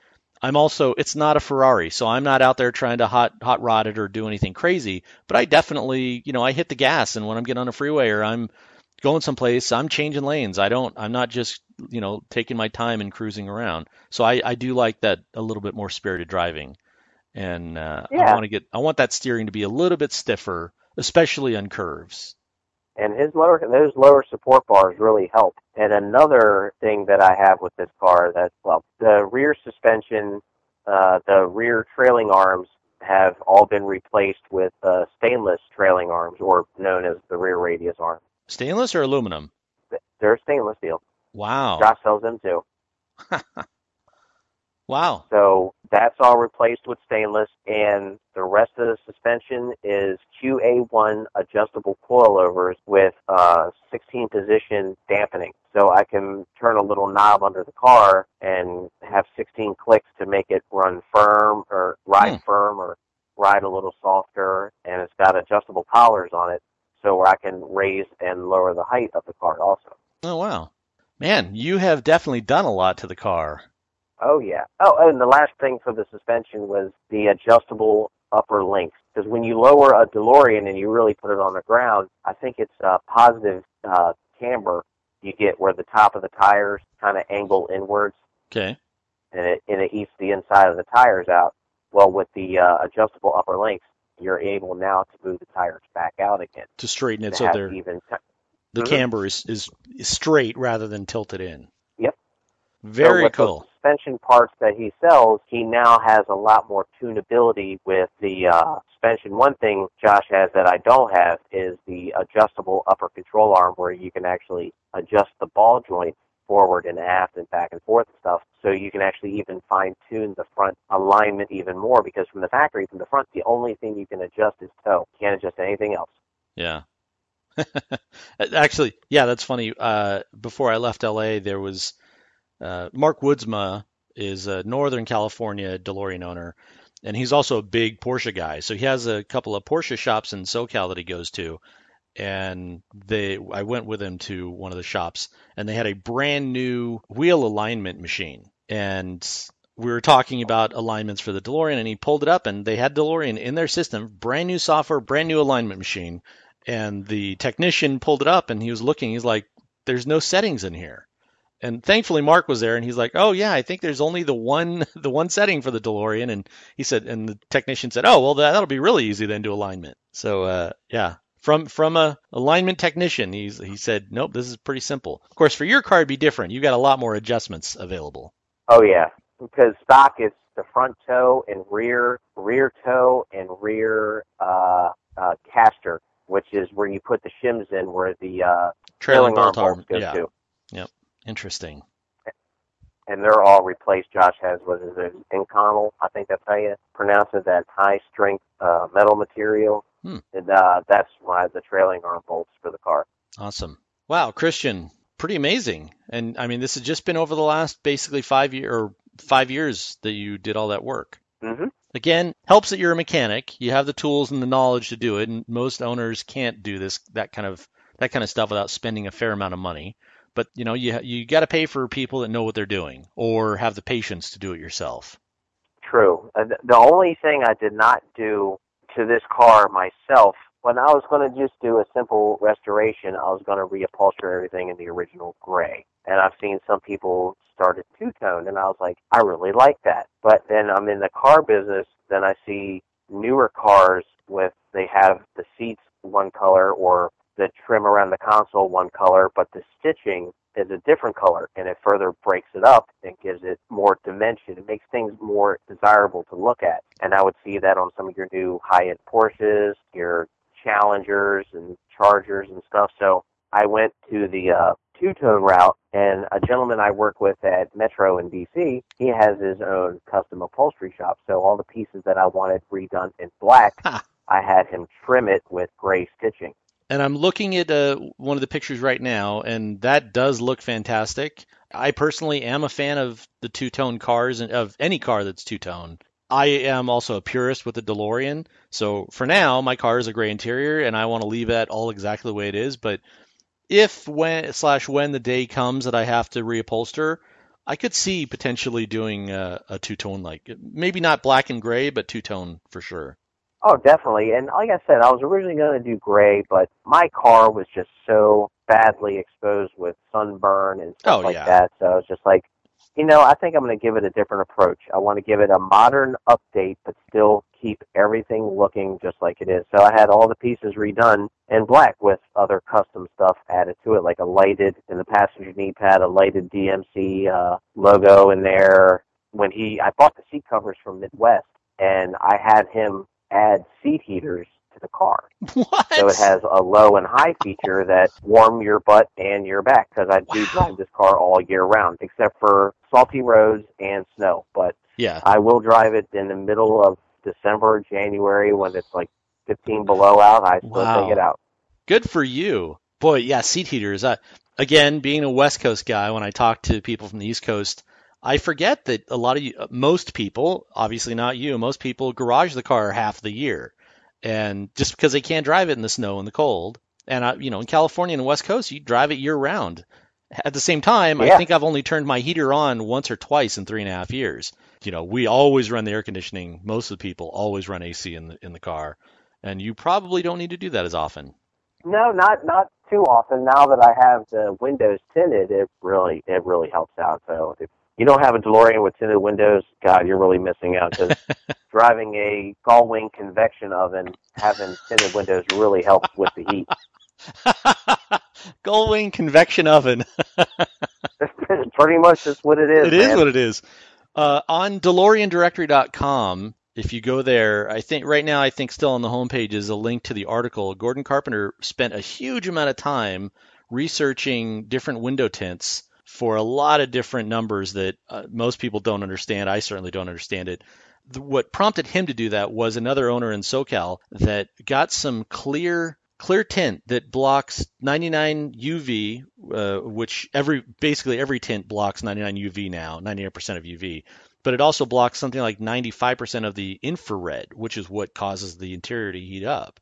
I'm also, it's not a Ferrari, so I'm not out there trying to hot hot rod it or do anything crazy. But I definitely, you know, I hit the gas, and when I'm getting on a freeway or I'm going someplace, I'm changing lanes. I don't, I'm not just, you know, taking my time and cruising around. So I, I do like that a little bit more spirited driving, and uh, yeah. I want to get, I want that steering to be a little bit stiffer, especially on curves. And his lower, those lower support bars really help. And another thing that I have with this car, that's well, the rear suspension, uh, the rear trailing arms have all been replaced with uh, stainless trailing arms, or known as the rear radius arm. Stainless or aluminum? They're stainless steel. Wow. Josh sells them too. Wow. So that's all replaced with stainless, and the rest of the suspension is Q A one adjustable coilovers with uh, sixteen position dampening. So I can turn a little knob under the car and have sixteen clicks to make it run firm or ride hmm. firm or ride a little softer, and it's got adjustable collars on it, so where I can raise and lower the height of the car also. Oh, wow. Man, you have definitely done a lot to the car. Oh, yeah. Oh, and the last thing for the suspension was the adjustable upper links. Because when you lower a DeLorean and you really put it on the ground, I think it's uh, positive uh, camber you get where the top of the tires kind of angle inwards. Okay. And it, and it eats the inside of the tires out. Well, with the uh, adjustable upper links, you're able now to move the tires back out again. To straighten it so they're even t- the mm-hmm. camber is, is straight rather than tilted in. Yep. Very so cool. The suspension parts that he sells, he now has a lot more tunability with the uh, suspension. One thing Josh has that I don't have is the adjustable upper control arm, where you can actually adjust the ball joint forward and aft and back and forth and stuff, so you can actually even fine-tune the front alignment even more, because from the factory, from the front, the only thing you can adjust is toe. You can't adjust anything else. Yeah. Actually, yeah, that's funny. Uh, before I left L A, there was uh, Mark Woodsma is a Northern California DeLorean owner, and he's also a big Porsche guy. So he has a couple of Porsche shops in SoCal that he goes to. And they, I went with him to one of the shops, and they had a brand new wheel alignment machine. And we were talking about alignments for the DeLorean, and he pulled it up, and they had DeLorean in their system, brand new software, brand new alignment machine. And the technician pulled it up, and he was looking. He's like, "There's no settings in here." And thankfully, Mark was there, and he's like, "Oh yeah, I think there's only the one, the one setting for the DeLorean." And he said, and the technician said, "Oh well, that, that'll be really easy then to alignment." So uh, yeah. From from a alignment technician, he's, he said, nope, this is pretty simple. Of course, for your car, it'd be different. You've got a lot more adjustments available. Oh, yeah, because stock is the front toe and rear rear toe and rear uh, uh, caster, which is where you put the shims in, where the uh, trailing bolt arms go yeah. to. Yep, interesting. And they're all replaced. Josh has, what is it, Inconel, I think that's how you pronounce it, that high-strength uh, metal material. Hmm. And uh, that's why the trailing arm bolts for the car. Awesome. Wow, Christian, pretty amazing. And I mean, this has just been over the last basically five year or five years that you did all that work. Mm-hmm. Again, helps that you're a mechanic. You have the tools and the knowledge to do it, and most owners can't do this that kind of that kind of stuff without spending a fair amount of money. But you know, you you got to pay for people that know what they're doing or have the patience to do it yourself. True. Uh, the only thing I did not do to this car myself when I was going to just do a simple restoration, I was going to reupholster everything in the original gray. And I've seen some people start a two-tone, and I was like, I really like that. But then I'm in the car business, then I see newer cars with, they have the seats one color or the trim around the console one color, but the stitching is a different color, and it further breaks it up and gives it more dimension. It makes things more desirable to look at. And I would see that on some of your new high-end Porsches, your Challengers and Chargers and stuff. So I went to the uh, two-tone route, and a gentleman I work with at Metro in D C, he has his own custom upholstery shop. So all the pieces that I wanted redone in black, huh, I had him trim it with gray stitching. And I'm looking at uh, one of the pictures right now, and that does look fantastic. I personally am a fan of the two-tone cars and of any car that's two-tone. I am also a purist with the DeLorean. So for now, my car is a gray interior, and I want to leave that all exactly the way it is. But if when slash when the day comes that I have to reupholster, I could see potentially doing a, a two-tone, like maybe not black and gray, but two-tone for sure. Oh, definitely. And like I said, I was originally going to do gray, but my car was just so badly exposed with sunburn and stuff oh, like yeah. that. So I was just like, you know, I think I'm going to give it a different approach. I want to give it a modern update, but still keep everything looking just like it is. So I had all the pieces redone in black with other custom stuff added to it, like a lighted, in the passenger knee pad, a lighted D M C uh, logo in there. When he, I bought the seat covers from Midwest, and I had him add seat heaters to the car. What? So it has a low and high feature that warm your butt and your back, because I do wow. drive this car all year round, except for salty roads and snow. But yeah, I will drive it in the middle of December, January, when it's like fifteen below out. I still wow. take it out. Good for you. Boy, yeah, seat heaters. Uh, again, being a West Coast guy, when I talk to people from the East Coast, I forget that a lot of you, most people, obviously not you, most people garage the car half the year, and just because they can't drive it in the snow and the cold. And I, you know, in California and the West Coast, you drive it year round. At the same time, yeah. I think I've only turned my heater on once or twice in three and a half years. You know, we always run the air conditioning. Most of the people always run A C in the in the car, and you probably don't need to do that as often. No, not not too often. Now that I have the windows tinted, it really it really helps out. So. It, You don't have a DeLorean with tinted windows, God, you're really missing out, because driving a gull-wing convection oven, having tinted windows really helps with the heat. Gull-wing convection oven. Pretty much that's what it is. It man. is what it is. Uh, on DeLorean Directory dot com, if you go there, I think right now I think still on the homepage is a link to the article. Gordon Carpenter spent a huge amount of time researching different window tints for a lot of different numbers that uh, most people don't understand. I certainly don't understand it. The, what prompted him to do that was another owner in SoCal that got some clear clear tint that blocks ninety-nine U V, uh, which every basically every tint blocks ninety-nine U V now, ninety-nine percent of U V. But it also blocks something like ninety-five percent of the infrared, which is what causes the interior to heat up.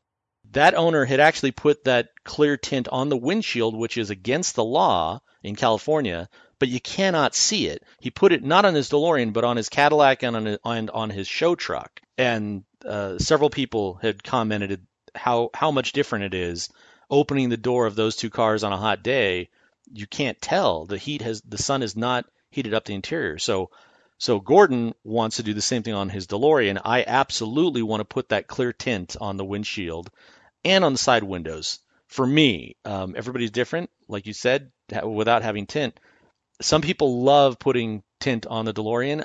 That owner had actually put that clear tint on the windshield, which is against the law in California, but you cannot see it. He put it not on his DeLorean, but on his Cadillac and on his, and on his show truck. And uh, several people had commented how, how much different it is opening the door of those two cars on a hot day. You can't tell. The heat has the sun has not heated up the interior. So So Gordon wants to do the same thing on his DeLorean. I absolutely want to put that clear tint on the windshield and on the side windows. For me, um, everybody's different, like you said, without having tint. Some people love putting tint on the DeLorean.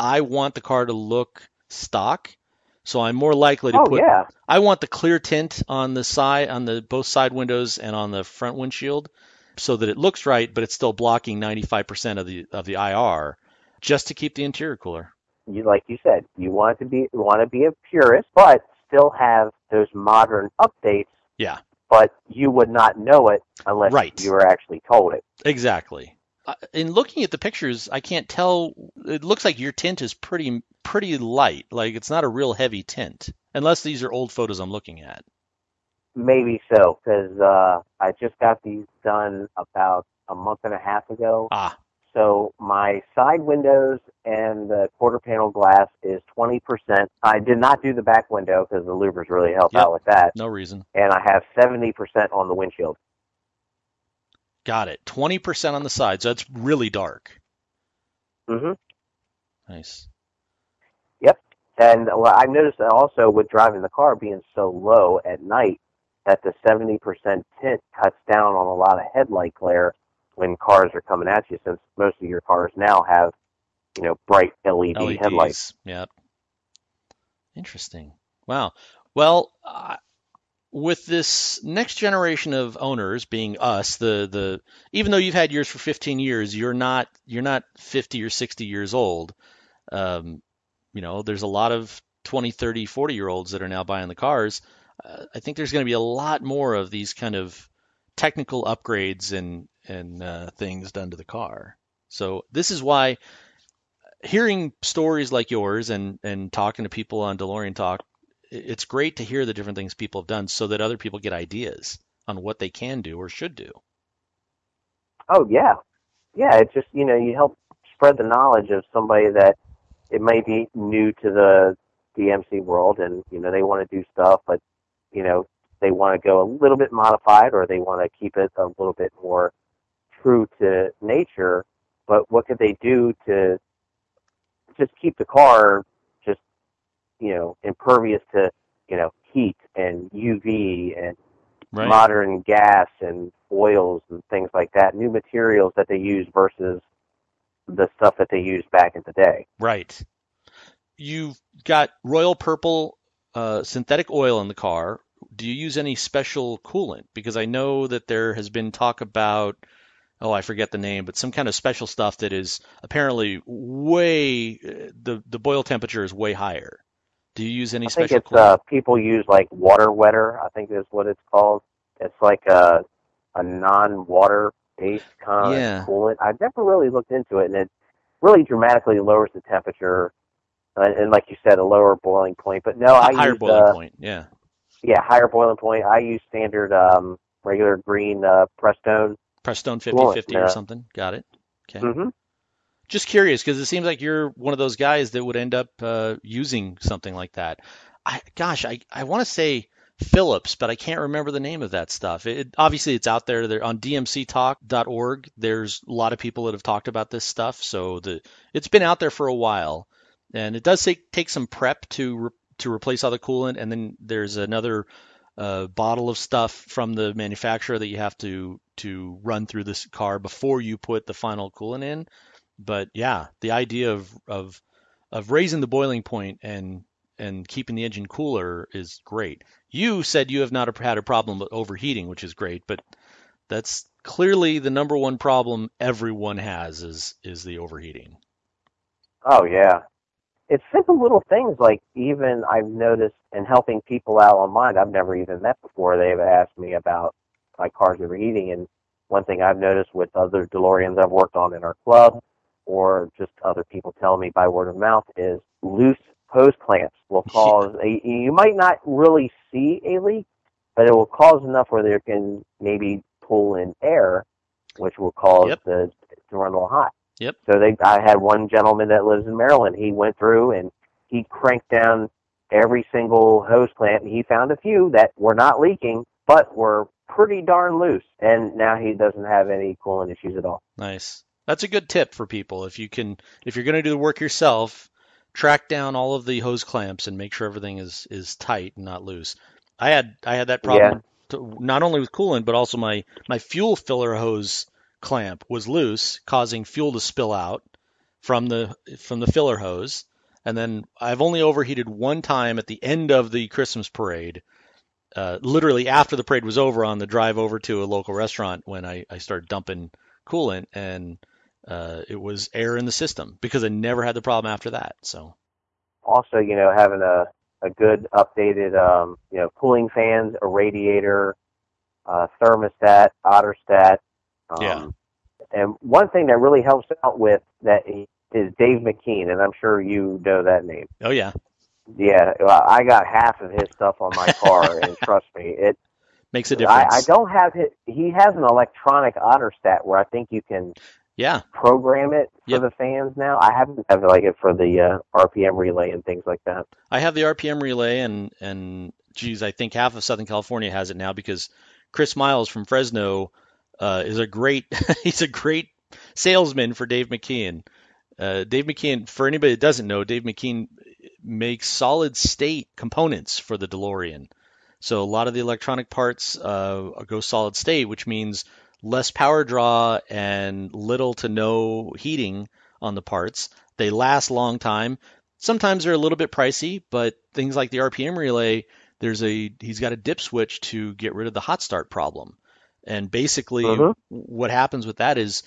I want the car to look stock, so I'm more likely to oh, put yeah. I want the clear tint on the side on the both side windows and on the front windshield so that it looks right, but it's still blocking ninety-five percent of the of the I R. Just to keep the interior cooler. You, like you said, you want to be want to be a purist, but still have those modern updates. Yeah. But you would not know it unless right. you were actually told it. Exactly. In looking at the pictures, I can't tell. It looks like your tint is pretty pretty light. Like it's not a real heavy tint, unless these are old photos I'm looking at. Maybe so, because uh, I just got these done about a month and a half ago. Ah. So my side windows and the quarter panel glass is twenty percent. I did not do the back window because the louvers really helped yep. out with that. No reason. And I have seventy percent on the windshield. Got it. twenty percent on the sides. That's really dark. Mm-hmm. Nice. Yep. And well, I noticed that also with driving the car being so low at night that the seventy percent tint cuts down on a lot of headlight glare when cars are coming at you, since most of your cars now have, you know, bright L E D L E Ds. Headlights. Yep. Interesting. Wow. Well, uh, with this next generation of owners being us, the the even though you've had yours for fifteen years, you're not you're not fifty or sixty years old. Um, you know, there's a lot of twenty, thirty, forty year olds that are now buying the cars. Uh, I think there's going to be a lot more of these kind of technical upgrades and and uh, things done to the car. So this is why hearing stories like yours and, and talking to people on DeLorean Talk, it's great to hear the different things people have done so that other people get ideas on what they can do or should do. Oh, yeah. Yeah, it's just, you know, you help spread the knowledge of somebody that it may be new to the D M C world and, you know, they want to do stuff, but, you know, they want to go a little bit modified or they want to keep it a little bit more true to nature, but what could they do to just keep the car just, you know, impervious to, you know, heat and U V and right. modern gas and oils and things like that, new materials that they use versus the stuff that they used back in the day. Right. You've got Royal Purple uh, synthetic oil in the car. Do you use any special coolant? Because I know that there has been talk about, oh, I forget the name, but some kind of special stuff that is apparently way, the, the boil temperature is way higher. Do you use any I special think it's, coolant? Uh, people use like water wetter, I think is what it's called. It's like a, a non-water based kind yeah. of coolant. I've never really looked into it, and it really dramatically lowers the temperature. And, and like you said, a lower boiling point. But no, a I higher use, boiling uh, point, yeah. Yeah, higher boiling point. I use standard um, regular green uh, Prestone. Prestone fifty fifty or something. Got it. Okay. Mm-hmm. Just curious, because it seems like you're one of those guys that would end up uh, using something like that. I, gosh, I, I want to say Phillips, but I can't remember the name of that stuff. It, it, obviously, it's out there. They're on D M C talk dot org. There's a lot of people that have talked about this stuff. So the it's been out there for a while. And it does take, take some prep to re, to replace all the coolant. And then there's another uh, bottle of stuff from the manufacturer that you have to to run through this car before you put the final coolant in. But yeah, the idea of of, of raising the boiling point and, and keeping the engine cooler is great. You said you have not had a problem with overheating, which is great, but that's clearly the number one problem everyone has is, is the overheating. Oh yeah. It's simple little things like even I've noticed in helping people out online, I've never even met before. They've asked me about my cars overheating, and one thing I've noticed with other DeLoreans I've worked on in our club or just other people telling me by word of mouth is loose hose clamps will cause, a, you might not really see a leak, but it will cause enough where there can maybe pull in air, which will cause yep. the to run a little hot. Yep. So they, I had one gentleman that lives in Maryland. He went through and he cranked down every single hose clamp, and he found a few that were not leaking, but were pretty darn loose. And now he doesn't have any coolant issues at all. Nice. That's a good tip for people. If you can, if you're going to do the work yourself, track down all of the hose clamps and make sure everything is, is tight and not loose. I had I had that problem yeah. to, not only with coolant, but also my, my fuel filler hose clamp was loose, causing fuel to spill out from the from the filler hose. And then I've only overheated one time at the end of the Christmas parade, uh, literally after the parade was over on the drive over to a local restaurant when I, I started dumping coolant, and uh, it was air in the system because I never had the problem after that. So, also, you know, having a, a good updated, um, you know, cooling fans, a radiator, a thermostat, Otterstat. Um, yeah. And one thing that really helps out with that is Dave McKean, and I'm sure you know that name. Oh, yeah. Yeah, well, I got half of his stuff on my car, and trust me, it makes a difference. I, I don't have his, he has an electronic Otterstat where I think you can yeah, program it for yep. the fans now. I haven't had like it for the uh, R P M relay and things like that. I have the R P M relay, and and geez, I think half of Southern California has it now because Chris Miles from Fresno uh, is a great he's a great salesman for Dave McKeon. Uh, Dave McKeon, for anybody that doesn't know, Dave McKeon makes solid state components for the DeLorean. So a lot of the electronic parts uh, go solid state, which means less power draw and little to no heating on the parts. They last a long time. Sometimes they're a little bit pricey, but things like the R P M relay, there's a he's got a dip switch to get rid of the hot start problem. And basically uh-huh. what happens with that is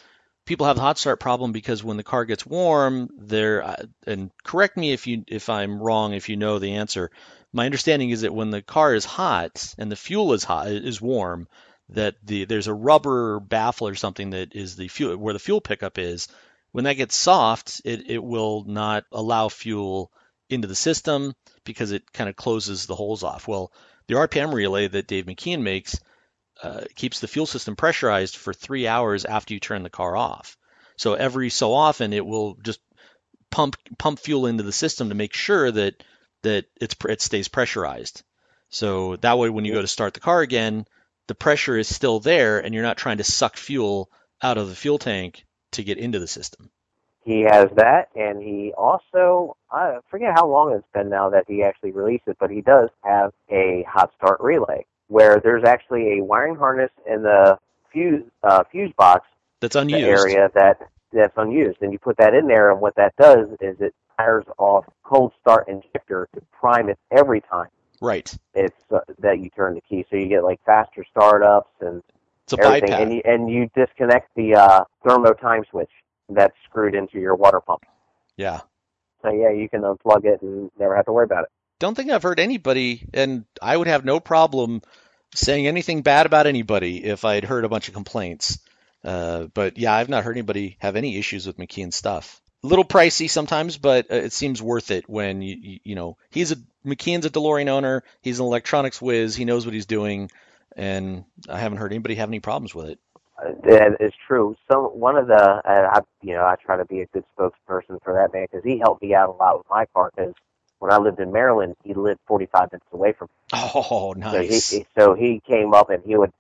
people have the hot start problem because when the car gets warm, they're and correct me if you if I'm wrong, if you know the answer. My understanding is that when the car is hot and the fuel is hot is warm, that the there's a rubber baffle or something that is the fuel where the fuel pickup is. When that gets soft, it it will not allow fuel into the system because it kind of closes the holes off. Well, the R P M relay that Dave McKeon makes Uh, keeps the fuel system pressurized for three hours after you turn the car off. So every so often it will just pump pump fuel into the system to make sure that that it's it stays pressurized. So that way when you go to start the car again, the pressure is still there and you're not trying to suck fuel out of the fuel tank to get into the system. He has that, and he also, I forget how long it's been now that he actually released it, but he does have a hot start relay, where there's actually a wiring harness in the fuse uh, fuse box that's unused area that that's unused, and you put that in there, and what that does is it fires off cold start injector to prime it every time. Right. It's uh, that you turn the key, so you get like faster startups and it's a everything, bypass. and you, and you disconnect the uh, thermo time switch that's screwed into your water pump. Yeah. So yeah, you can unplug it and never have to worry about it. Don't think I've heard anybody, and I would have no problem saying anything bad about anybody if I had heard a bunch of complaints. Uh, but yeah, I've not heard anybody have any issues with McKeon's stuff. A little pricey sometimes, but it seems worth it when you, you, you know he's a McKeon's a DeLorean owner. He's an electronics whiz. He knows what he's doing, and I haven't heard anybody have any problems with it. That is true. So one of the, I, you know, I try to be a good spokesperson for that man because he helped me out a lot with my car. Because when I lived in Maryland, he lived forty-five minutes away from me. Oh, nice. So he, so he came up and he would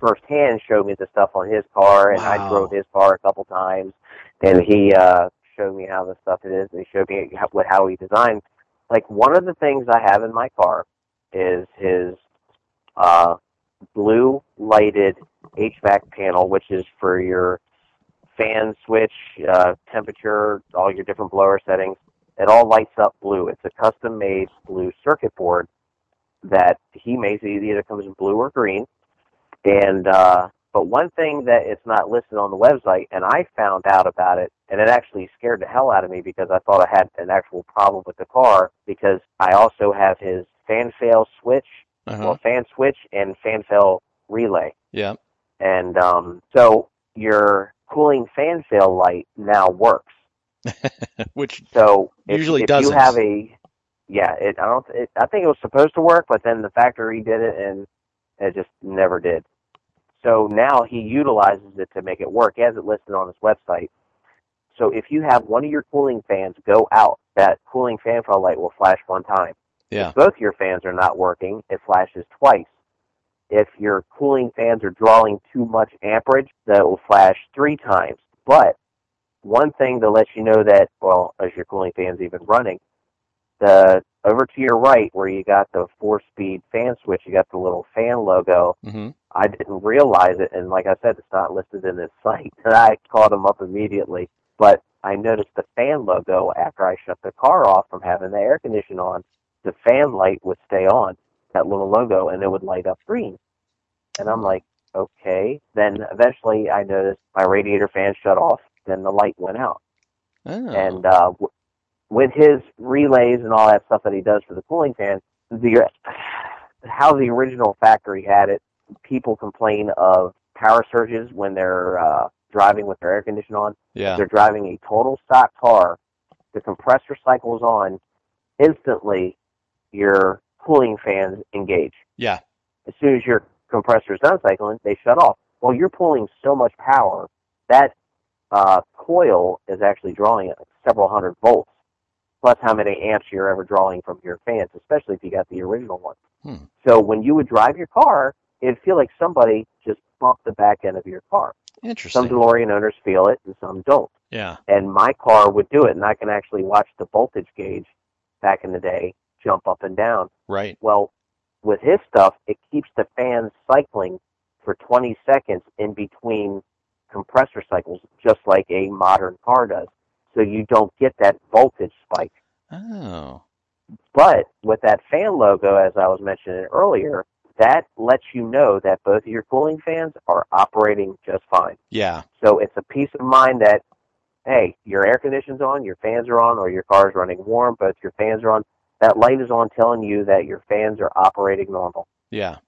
firsthand show me the stuff on his car, and wow. I drove his car a couple times, and he uh, showed me how the stuff it is, and he showed me how, how he designed. Like, one of the things I have in my car is his uh, blue lighted H V A C panel, which is for your fan switch, uh, temperature, all your different blower settings. It all lights up blue. It's a custom-made blue circuit board that he makes. It either comes in blue or green. And uh, but one thing that it's not listed on the website, and I found out about it, and it actually scared the hell out of me because I thought I had an actual problem with the car because I also have his fan fail switch, uh-huh. well, fan switch and fan fail relay. Yeah. And um, so your cooling fan fail light now works. Which so if, usually if doesn't. You have a, yeah, it, I don't. It, I think it was supposed to work, but then the factory did it, and it just never did. So now he utilizes it to make it work, as it listed on his website. So if you have one of your cooling fans go out, that cooling fan fail light will flash one time. Yeah. If both your fans are not working, it flashes twice. If your cooling fans are drawing too much amperage, that will flash three times. But one thing to let you know that, well, as your cooling fan's even running, the over to your right where you got the four-speed fan switch, you got the little fan logo. Mm-hmm. I didn't realize it, and like I said, it's not listed in this site, and I called him up immediately. But I noticed the fan logo after I shut the car off from having the air conditioning on. The fan light would stay on, that little logo, and it would light up green. And I'm like, okay. Then eventually I noticed my radiator fan shut off. Then the light went out. Oh. And uh, w- with his relays and all that stuff that he does for the cooling fan, the, how the original factory had it, people complain of power surges when they're uh, driving with their air conditioning on. Yeah. They're driving a total stock car. The compressor cycles on. Instantly, your cooling fans engage. Yeah. As soon as your compressor is done cycling, they shut off. Well, you're pulling so much power that uh, coil is actually drawing at like several hundred volts, plus how many amps you're ever drawing from your fans, especially if you got the original one. Hmm. So when you would drive your car, it'd feel like somebody just bumped the back end of your car. Interesting. Some DeLorean owners feel it and some don't. Yeah. And my car would do it, and I can actually watch the voltage gauge back in the day jump up and down. Right. Well, with his stuff, it keeps the fans cycling for twenty seconds in between compressor cycles, just like a modern car does. So you don't get that voltage spike. Oh. But with that fan logo, as I was mentioning earlier, that lets you know that both of your cooling fans are operating just fine. Yeah. So it's a peace of mind that, hey, your air condition's on, your fans are on, or your car's running warm, both your fans are on. That light is on telling you that your fans are operating normal. Yeah.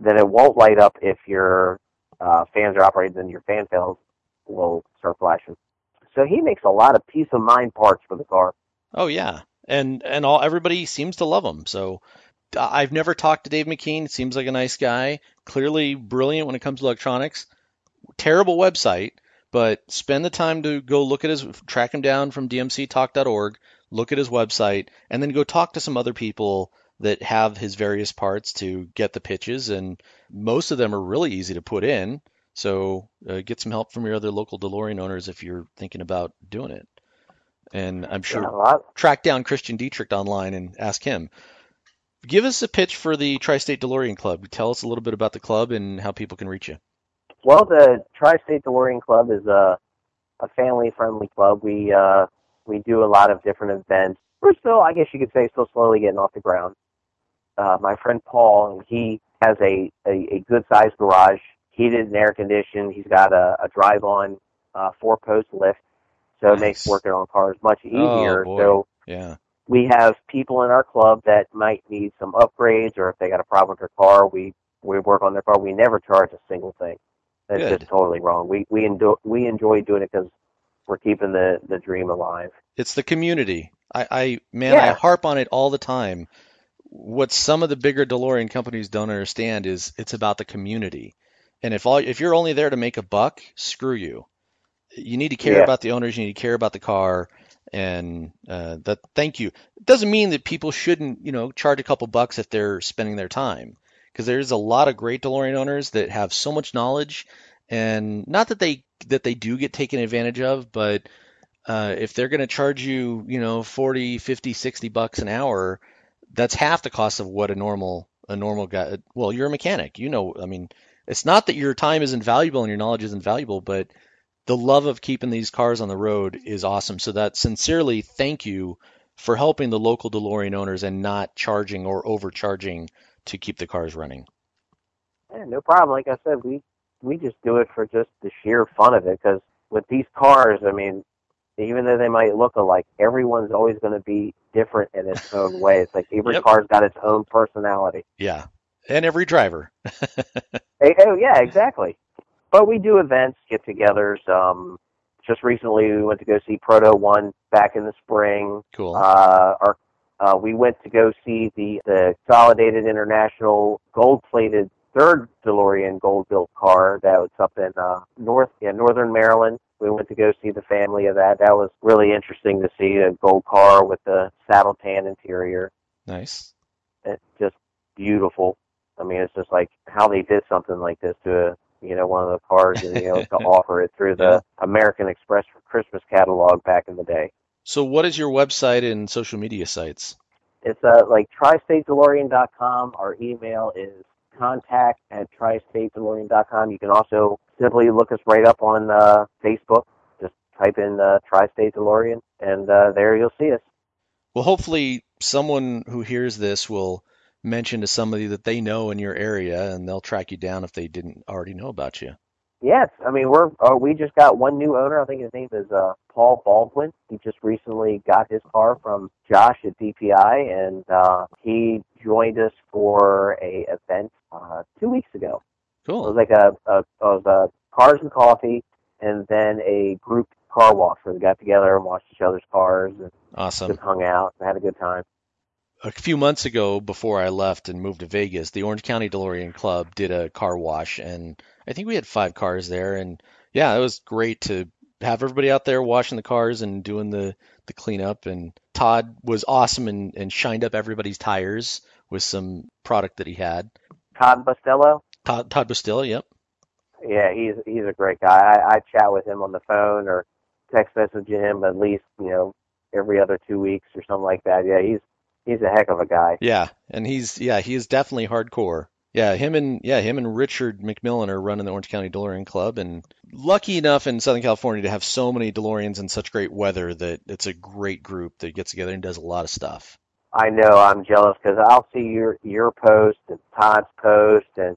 Then it won't light up if your uh, fans are operating, then your fan tails will start flashing. So he makes a lot of peace of mind parts for the car. Oh, yeah. And and all everybody seems to love him. So I've never talked to Dave McKean. Seems like a nice guy. Clearly brilliant when it comes to electronics. Terrible website, but spend the time to go look at his, track him down from D M C talk dot org, look at his website, and then go talk to some other people that have his various parts to get the pitches. And most of them are really easy to put in. So uh, get some help from your other local DeLorean owners if you're thinking about doing it. And I'm sure yeah, track down Christian Dietrich online and ask him. Give us a pitch for the Tri-State DeLorean Club. Tell us a little bit about the club and how people can reach you. Well, the Tri-State DeLorean Club is a, a family-friendly club. We uh, we do a lot of different events. We're still, I guess you could say, still slowly getting off the ground. Uh, my friend Paul, he has a, a, a good-sized garage, heated and air-conditioned. He's got a, a drive-on uh, four-post lift, so nice. It makes working on cars much easier. Oh, so yeah. We have people in our club that might need some upgrades, or if they got a problem with their car, we, we work on their car. We never charge a single thing. That's Good. Just totally wrong. We we, endo- we enjoy doing it because we're keeping the, the dream alive. It's the community. I, I man, yeah. I harp on it all the time. What some of the bigger DeLorean companies don't understand is it's about the community. And if all if you're only there to make a buck, screw you. You need to care yeah. about the owners. You need to care about the car. And uh, that, thank you. It doesn't mean that people shouldn't, you know, charge a couple bucks if they're spending their time, because there's a lot of great DeLorean owners that have so much knowledge, and not that they that they do get taken advantage of, but uh, if they're going to charge you, you know, forty, fifty, sixty bucks an hour, that's half the cost of what a normal a normal guy. Well, you're a mechanic, you know. I mean, it's not that your time isn't valuable and your knowledge isn't valuable, but the love of keeping these cars on the road is awesome. So that sincerely, thank you for helping the local DeLorean owners and not charging or overcharging to keep the cars running. Yeah, no problem. Like I said, we, we just do it for just the sheer fun of it. Because with these cars, I mean, even though they might look alike, everyone's always going to be different in its own way. It's like every yep. car's got its own personality. Yeah. And every driver. hey, oh, yeah, exactly. But we do events, get-togethers. Um, just recently, we went to go see Proto One back in the spring. Cool. Uh, our, uh, we went to go see the, the Consolidated International gold-plated third DeLorean gold-built car that was up in uh, North, yeah, northern Maryland. We went to go see the family of that. That was really interesting to see, a gold car with the saddle tan interior. Nice. It's just beautiful. I mean, it's just like how they did something like this to a, you know, one of the cars, and you know, to offer it through the yeah. American Express for Christmas catalog back in the day. So what is your website and social media sites? It's uh, like tri state delorean dot com. Our email is contact at tri state delorean dot com. You can also simply look us right up on uh, Facebook. Just type in uh, Tri-State DeLorean, and uh, there you'll see us. Well, hopefully someone who hears this will mention to somebody that they know in your area, and they'll track you down if they didn't already know about you. Yes. I mean, we're, uh, we just got one new owner. I think his name is uh, Paul Baldwin. He just recently got his car from Josh at D P I, and uh, he joined us for a event uh, two weeks ago. Cool. It was like a, a, of a cars and coffee, and then a group car walk. So we got together and watched each other's cars. And awesome. Just hung out and had a good time. A few months ago, before I left and moved to Vegas, the Orange County DeLorean Club did a car wash, and I think we had five cars there. And yeah, it was great to have everybody out there washing the cars and doing the, the cleanup. And Todd was awesome and, and shined up everybody's tires with some product that he had. Todd Bustillo? Todd, Todd Bustillo, yep. Yeah, he's he's a great guy. I, I chat with him on the phone or text message him at least, you know, every other two weeks or something like that. Yeah, he's he's a heck of a guy. Yeah, and he's yeah he is definitely hardcore. Yeah, him and yeah him and Richard McMillan are running the Orange County DeLorean Club, and lucky enough in Southern California to have so many DeLoreans in such great weather that it's a great group that gets together and does a lot of stuff. I know, I'm jealous because I'll see your your post and Todd's post, and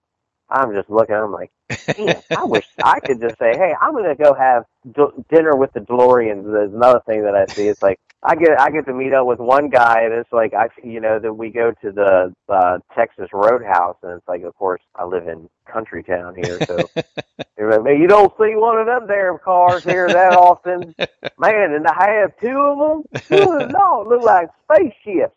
I'm just looking. I'm like, man, I wish I could just say, hey, I'm gonna go have d- dinner with the DeLoreans. There's another thing that I see. It's like I get I get to meet up with one guy, and it's like I, you know, that we go to the uh, Texas Roadhouse, and it's like, of course, I live in country town here, so like, you don't see one of them damn cars here that often, man. And I have two of them. No, look like spaceships.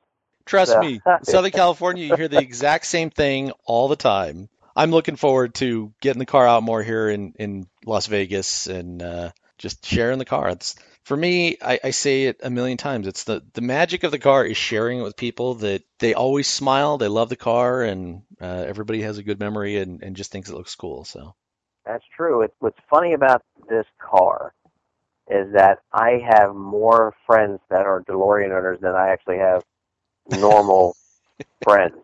Trust so. me, Southern California, you hear the exact same thing all the time. I'm looking forward to getting the car out more here in, in Las Vegas and uh, just sharing the car. It's, for me, I, I say it a million times. It's the, the magic of the car is sharing it with people that they always smile. They love the car, and uh, everybody has a good memory and, and just thinks it looks cool. So that's true. It, what's funny about this car is that I have more friends that are DeLorean owners than I actually have normal friends.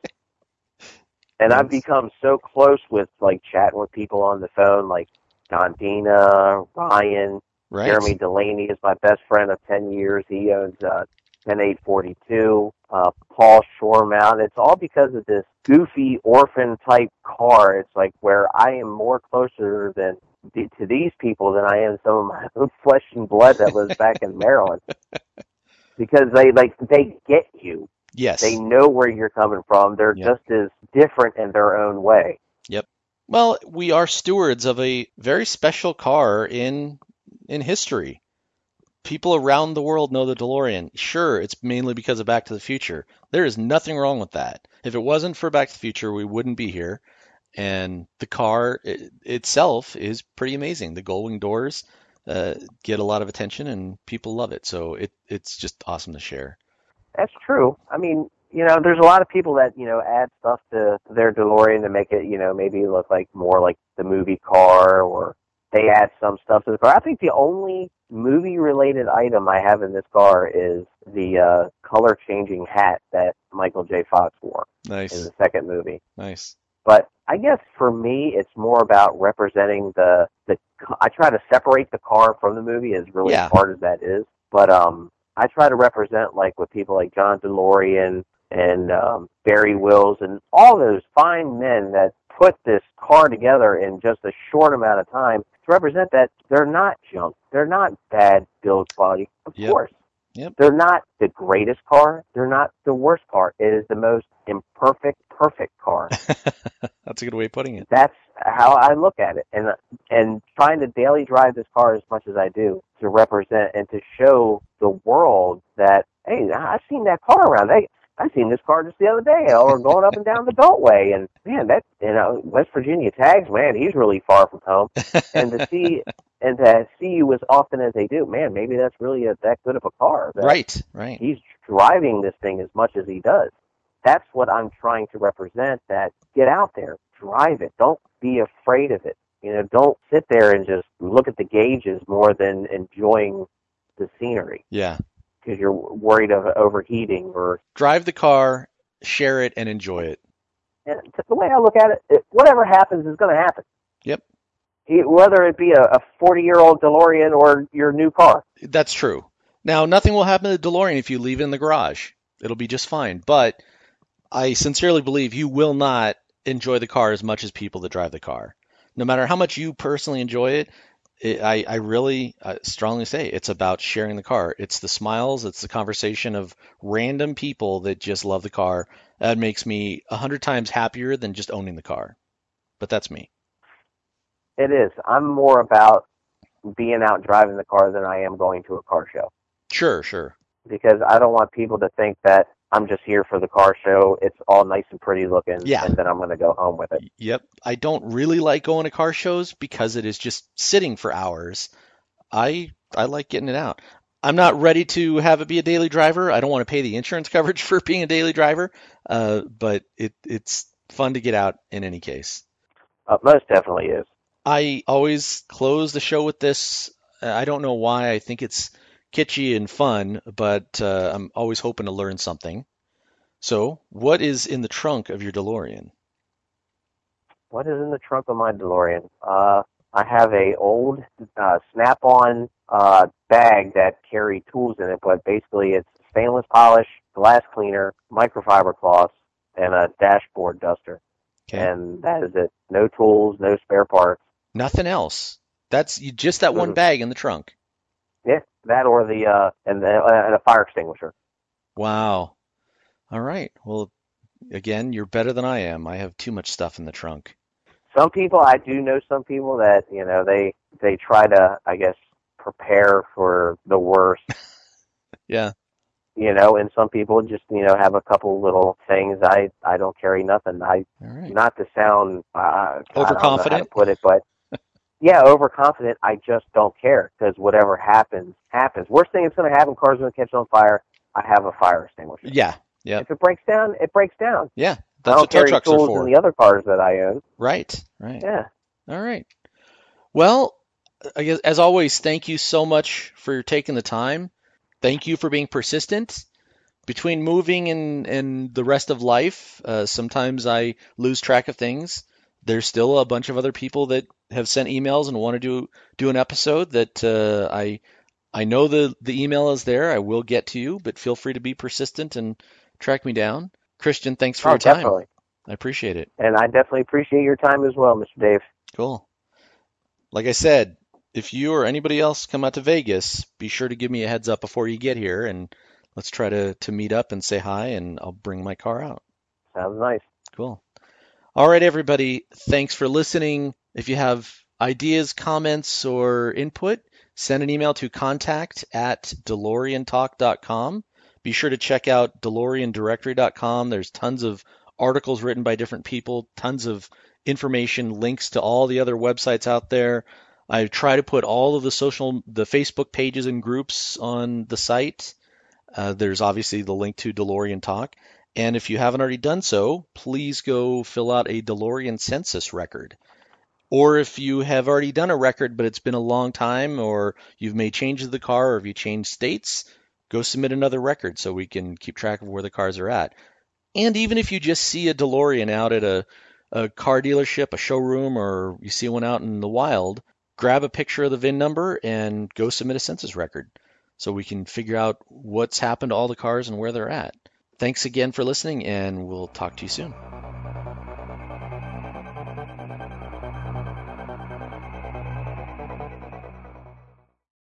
And I've become so close with, like, chatting with people on the phone, like Don Dina, Ryan, right. Jeremy Delaney is my best friend of ten years. He owns uh, ten eight forty-two, uh, Paul Shoremount. It's all because of this goofy orphan-type car. It's like where I am more closer than to these people than I am some of my own flesh and blood that lives back in Maryland. Because they, like, they get you. Yes. They know where you're coming from. They're yep. just as different in their own way. Yep. Well, we are stewards of a very special car in in history. People around the world know the DeLorean. Sure, it's mainly because of Back to the Future. There is nothing wrong with that. If it wasn't for Back to the Future, we wouldn't be here. And the car it, itself is pretty amazing. The gullwing doors uh, get a lot of attention, and people love it. So it it's just awesome to share. That's true. I mean, you know, there's a lot of people that, you know, add stuff to their DeLorean to make it, you know, maybe look like more like the movie car, or they add some stuff to the car. I think the only movie-related item I have in this car is the uh, color-changing hat that Michael J. Fox wore nice. in the second movie. Nice. But I guess for me, it's more about representing the, the I try to separate the car from the movie, as really yeah. hard as that is. But, um... I try to represent, like, with people like John DeLorean and um, Barry Wills and all those fine men that put this car together in just a short amount of time, to represent that they're not junk. They're not bad build quality, of yep. course. Yep. They're not the greatest car. They're not the worst car. It is the most imperfect, perfect car. That's a good way of putting it. That's how I look at it. And and trying to daily drive this car as much as I do to represent and to show the world that, hey, I've seen that car around. Hey, I seen this car just the other day, or going up and down the Beltway, and man, that, you know, West Virginia tags, man, he's really far from home. And to see and to see you as often as they do, man, maybe that's really a, that good of a car. Right, right. He's driving this thing as much as he does. That's what I'm trying to represent. That get out there, drive it. Don't be afraid of it. You know, don't sit there and just look at the gauges more than enjoying the scenery. Yeah. Because you're worried of overheating, or drive the car, share it, and enjoy it. And the way I look at it, it whatever happens is going to happen. Yep. It, whether it be a forty-year-old DeLorean or your new car. That's true. Now, nothing will happen to the DeLorean if you leave it in the garage. It'll be just fine. But I sincerely believe you will not enjoy the car as much as people that drive the car. No matter how much you personally enjoy it, It, I, I really uh, strongly say it's about sharing the car. It's the smiles. It's the conversation of random people that just love the car. That makes me a hundred times happier than just owning the car. But that's me. It is. I'm more about being out driving the car than I am going to a car show. Sure, sure. Because I don't want people to think that I'm just here for the car show. It's all nice and pretty looking, yeah. and then I'm going to go home with it. Yep. I don't really like going to car shows because it is just sitting for hours. I I like getting it out. I'm not ready to have it be a daily driver. I don't want to pay the insurance coverage for being a daily driver, uh, but it it's fun to get out in any case. Uh, most definitely is. I always close the show with this. I don't know why. I think it's kitschy and fun, but uh, I'm always hoping to learn something. So, what is in the trunk of your DeLorean? What is in the trunk of my DeLorean? Uh, I have a old uh, Snap-on uh, bag that carry tools in it, but basically it's stainless polish, glass cleaner, microfiber cloth, and a dashboard duster. Okay. And that is it. No tools, no spare parts. Nothing else. That's you, just that one bag in the trunk. Yeah, that or the uh, and, the, uh, and a fire extinguisher. Wow. All right. Well, again, you're better than I am. I have too much stuff in the trunk. Some people, I do know some people that, you know, they they try to, I guess, prepare for the worst. Yeah. You know, and some people just, you know, have a couple little things. I, I don't carry nothing. I All right. Not to sound uh, overconfident. I don't know how to put it, but yeah, overconfident. I just don't care because whatever happens, happens. Worst thing that's going to happen, cars are going to catch on fire. I have a fire extinguisher. Yeah, yeah. If it breaks down, it breaks down. Yeah, that's what tow trucks are for. In the other cars that I own. Right, right. Yeah. All right. Well, I guess, as always, thank you so much for taking the time. Thank you for being persistent. Between moving and, and the rest of life, uh, sometimes I lose track of things. There's still a bunch of other people that have sent emails and want to do do an episode that uh, I I know the, the email is there. I will get to you, but feel free to be persistent and track me down. Christian, thanks for oh, your time. Definitely. I appreciate it. And I definitely appreciate your time as well, Mister Dave. Cool. Like I said, if you or anybody else come out to Vegas, be sure to give me a heads up before you get here, and let's try to, to meet up and say hi, and I'll bring my car out. Sounds nice. Cool. All right, everybody. Thanks for listening. If you have ideas, comments, or input, send an email to contact at DeLorean Talk dot com. Be sure to check out DeLorean Directory dot com. There's tons of articles written by different people, tons of information, links to all the other websites out there. I try to put all of the social, the Facebook pages and groups on the site. Uh, there's obviously the link to DeLorean Talk. And if you haven't already done so, please go fill out a DeLorean census record. Or if you have already done a record, but it's been a long time, or you've made changes to the car, or if you changed states, go submit another record so we can keep track of where the cars are at. And even if you just see a DeLorean out at a, a car dealership, a showroom, or you see one out in the wild, grab a picture of the V I N number and go submit a census record so we can figure out what's happened to all the cars and where they're at. Thanks again for listening, and we'll talk to you soon.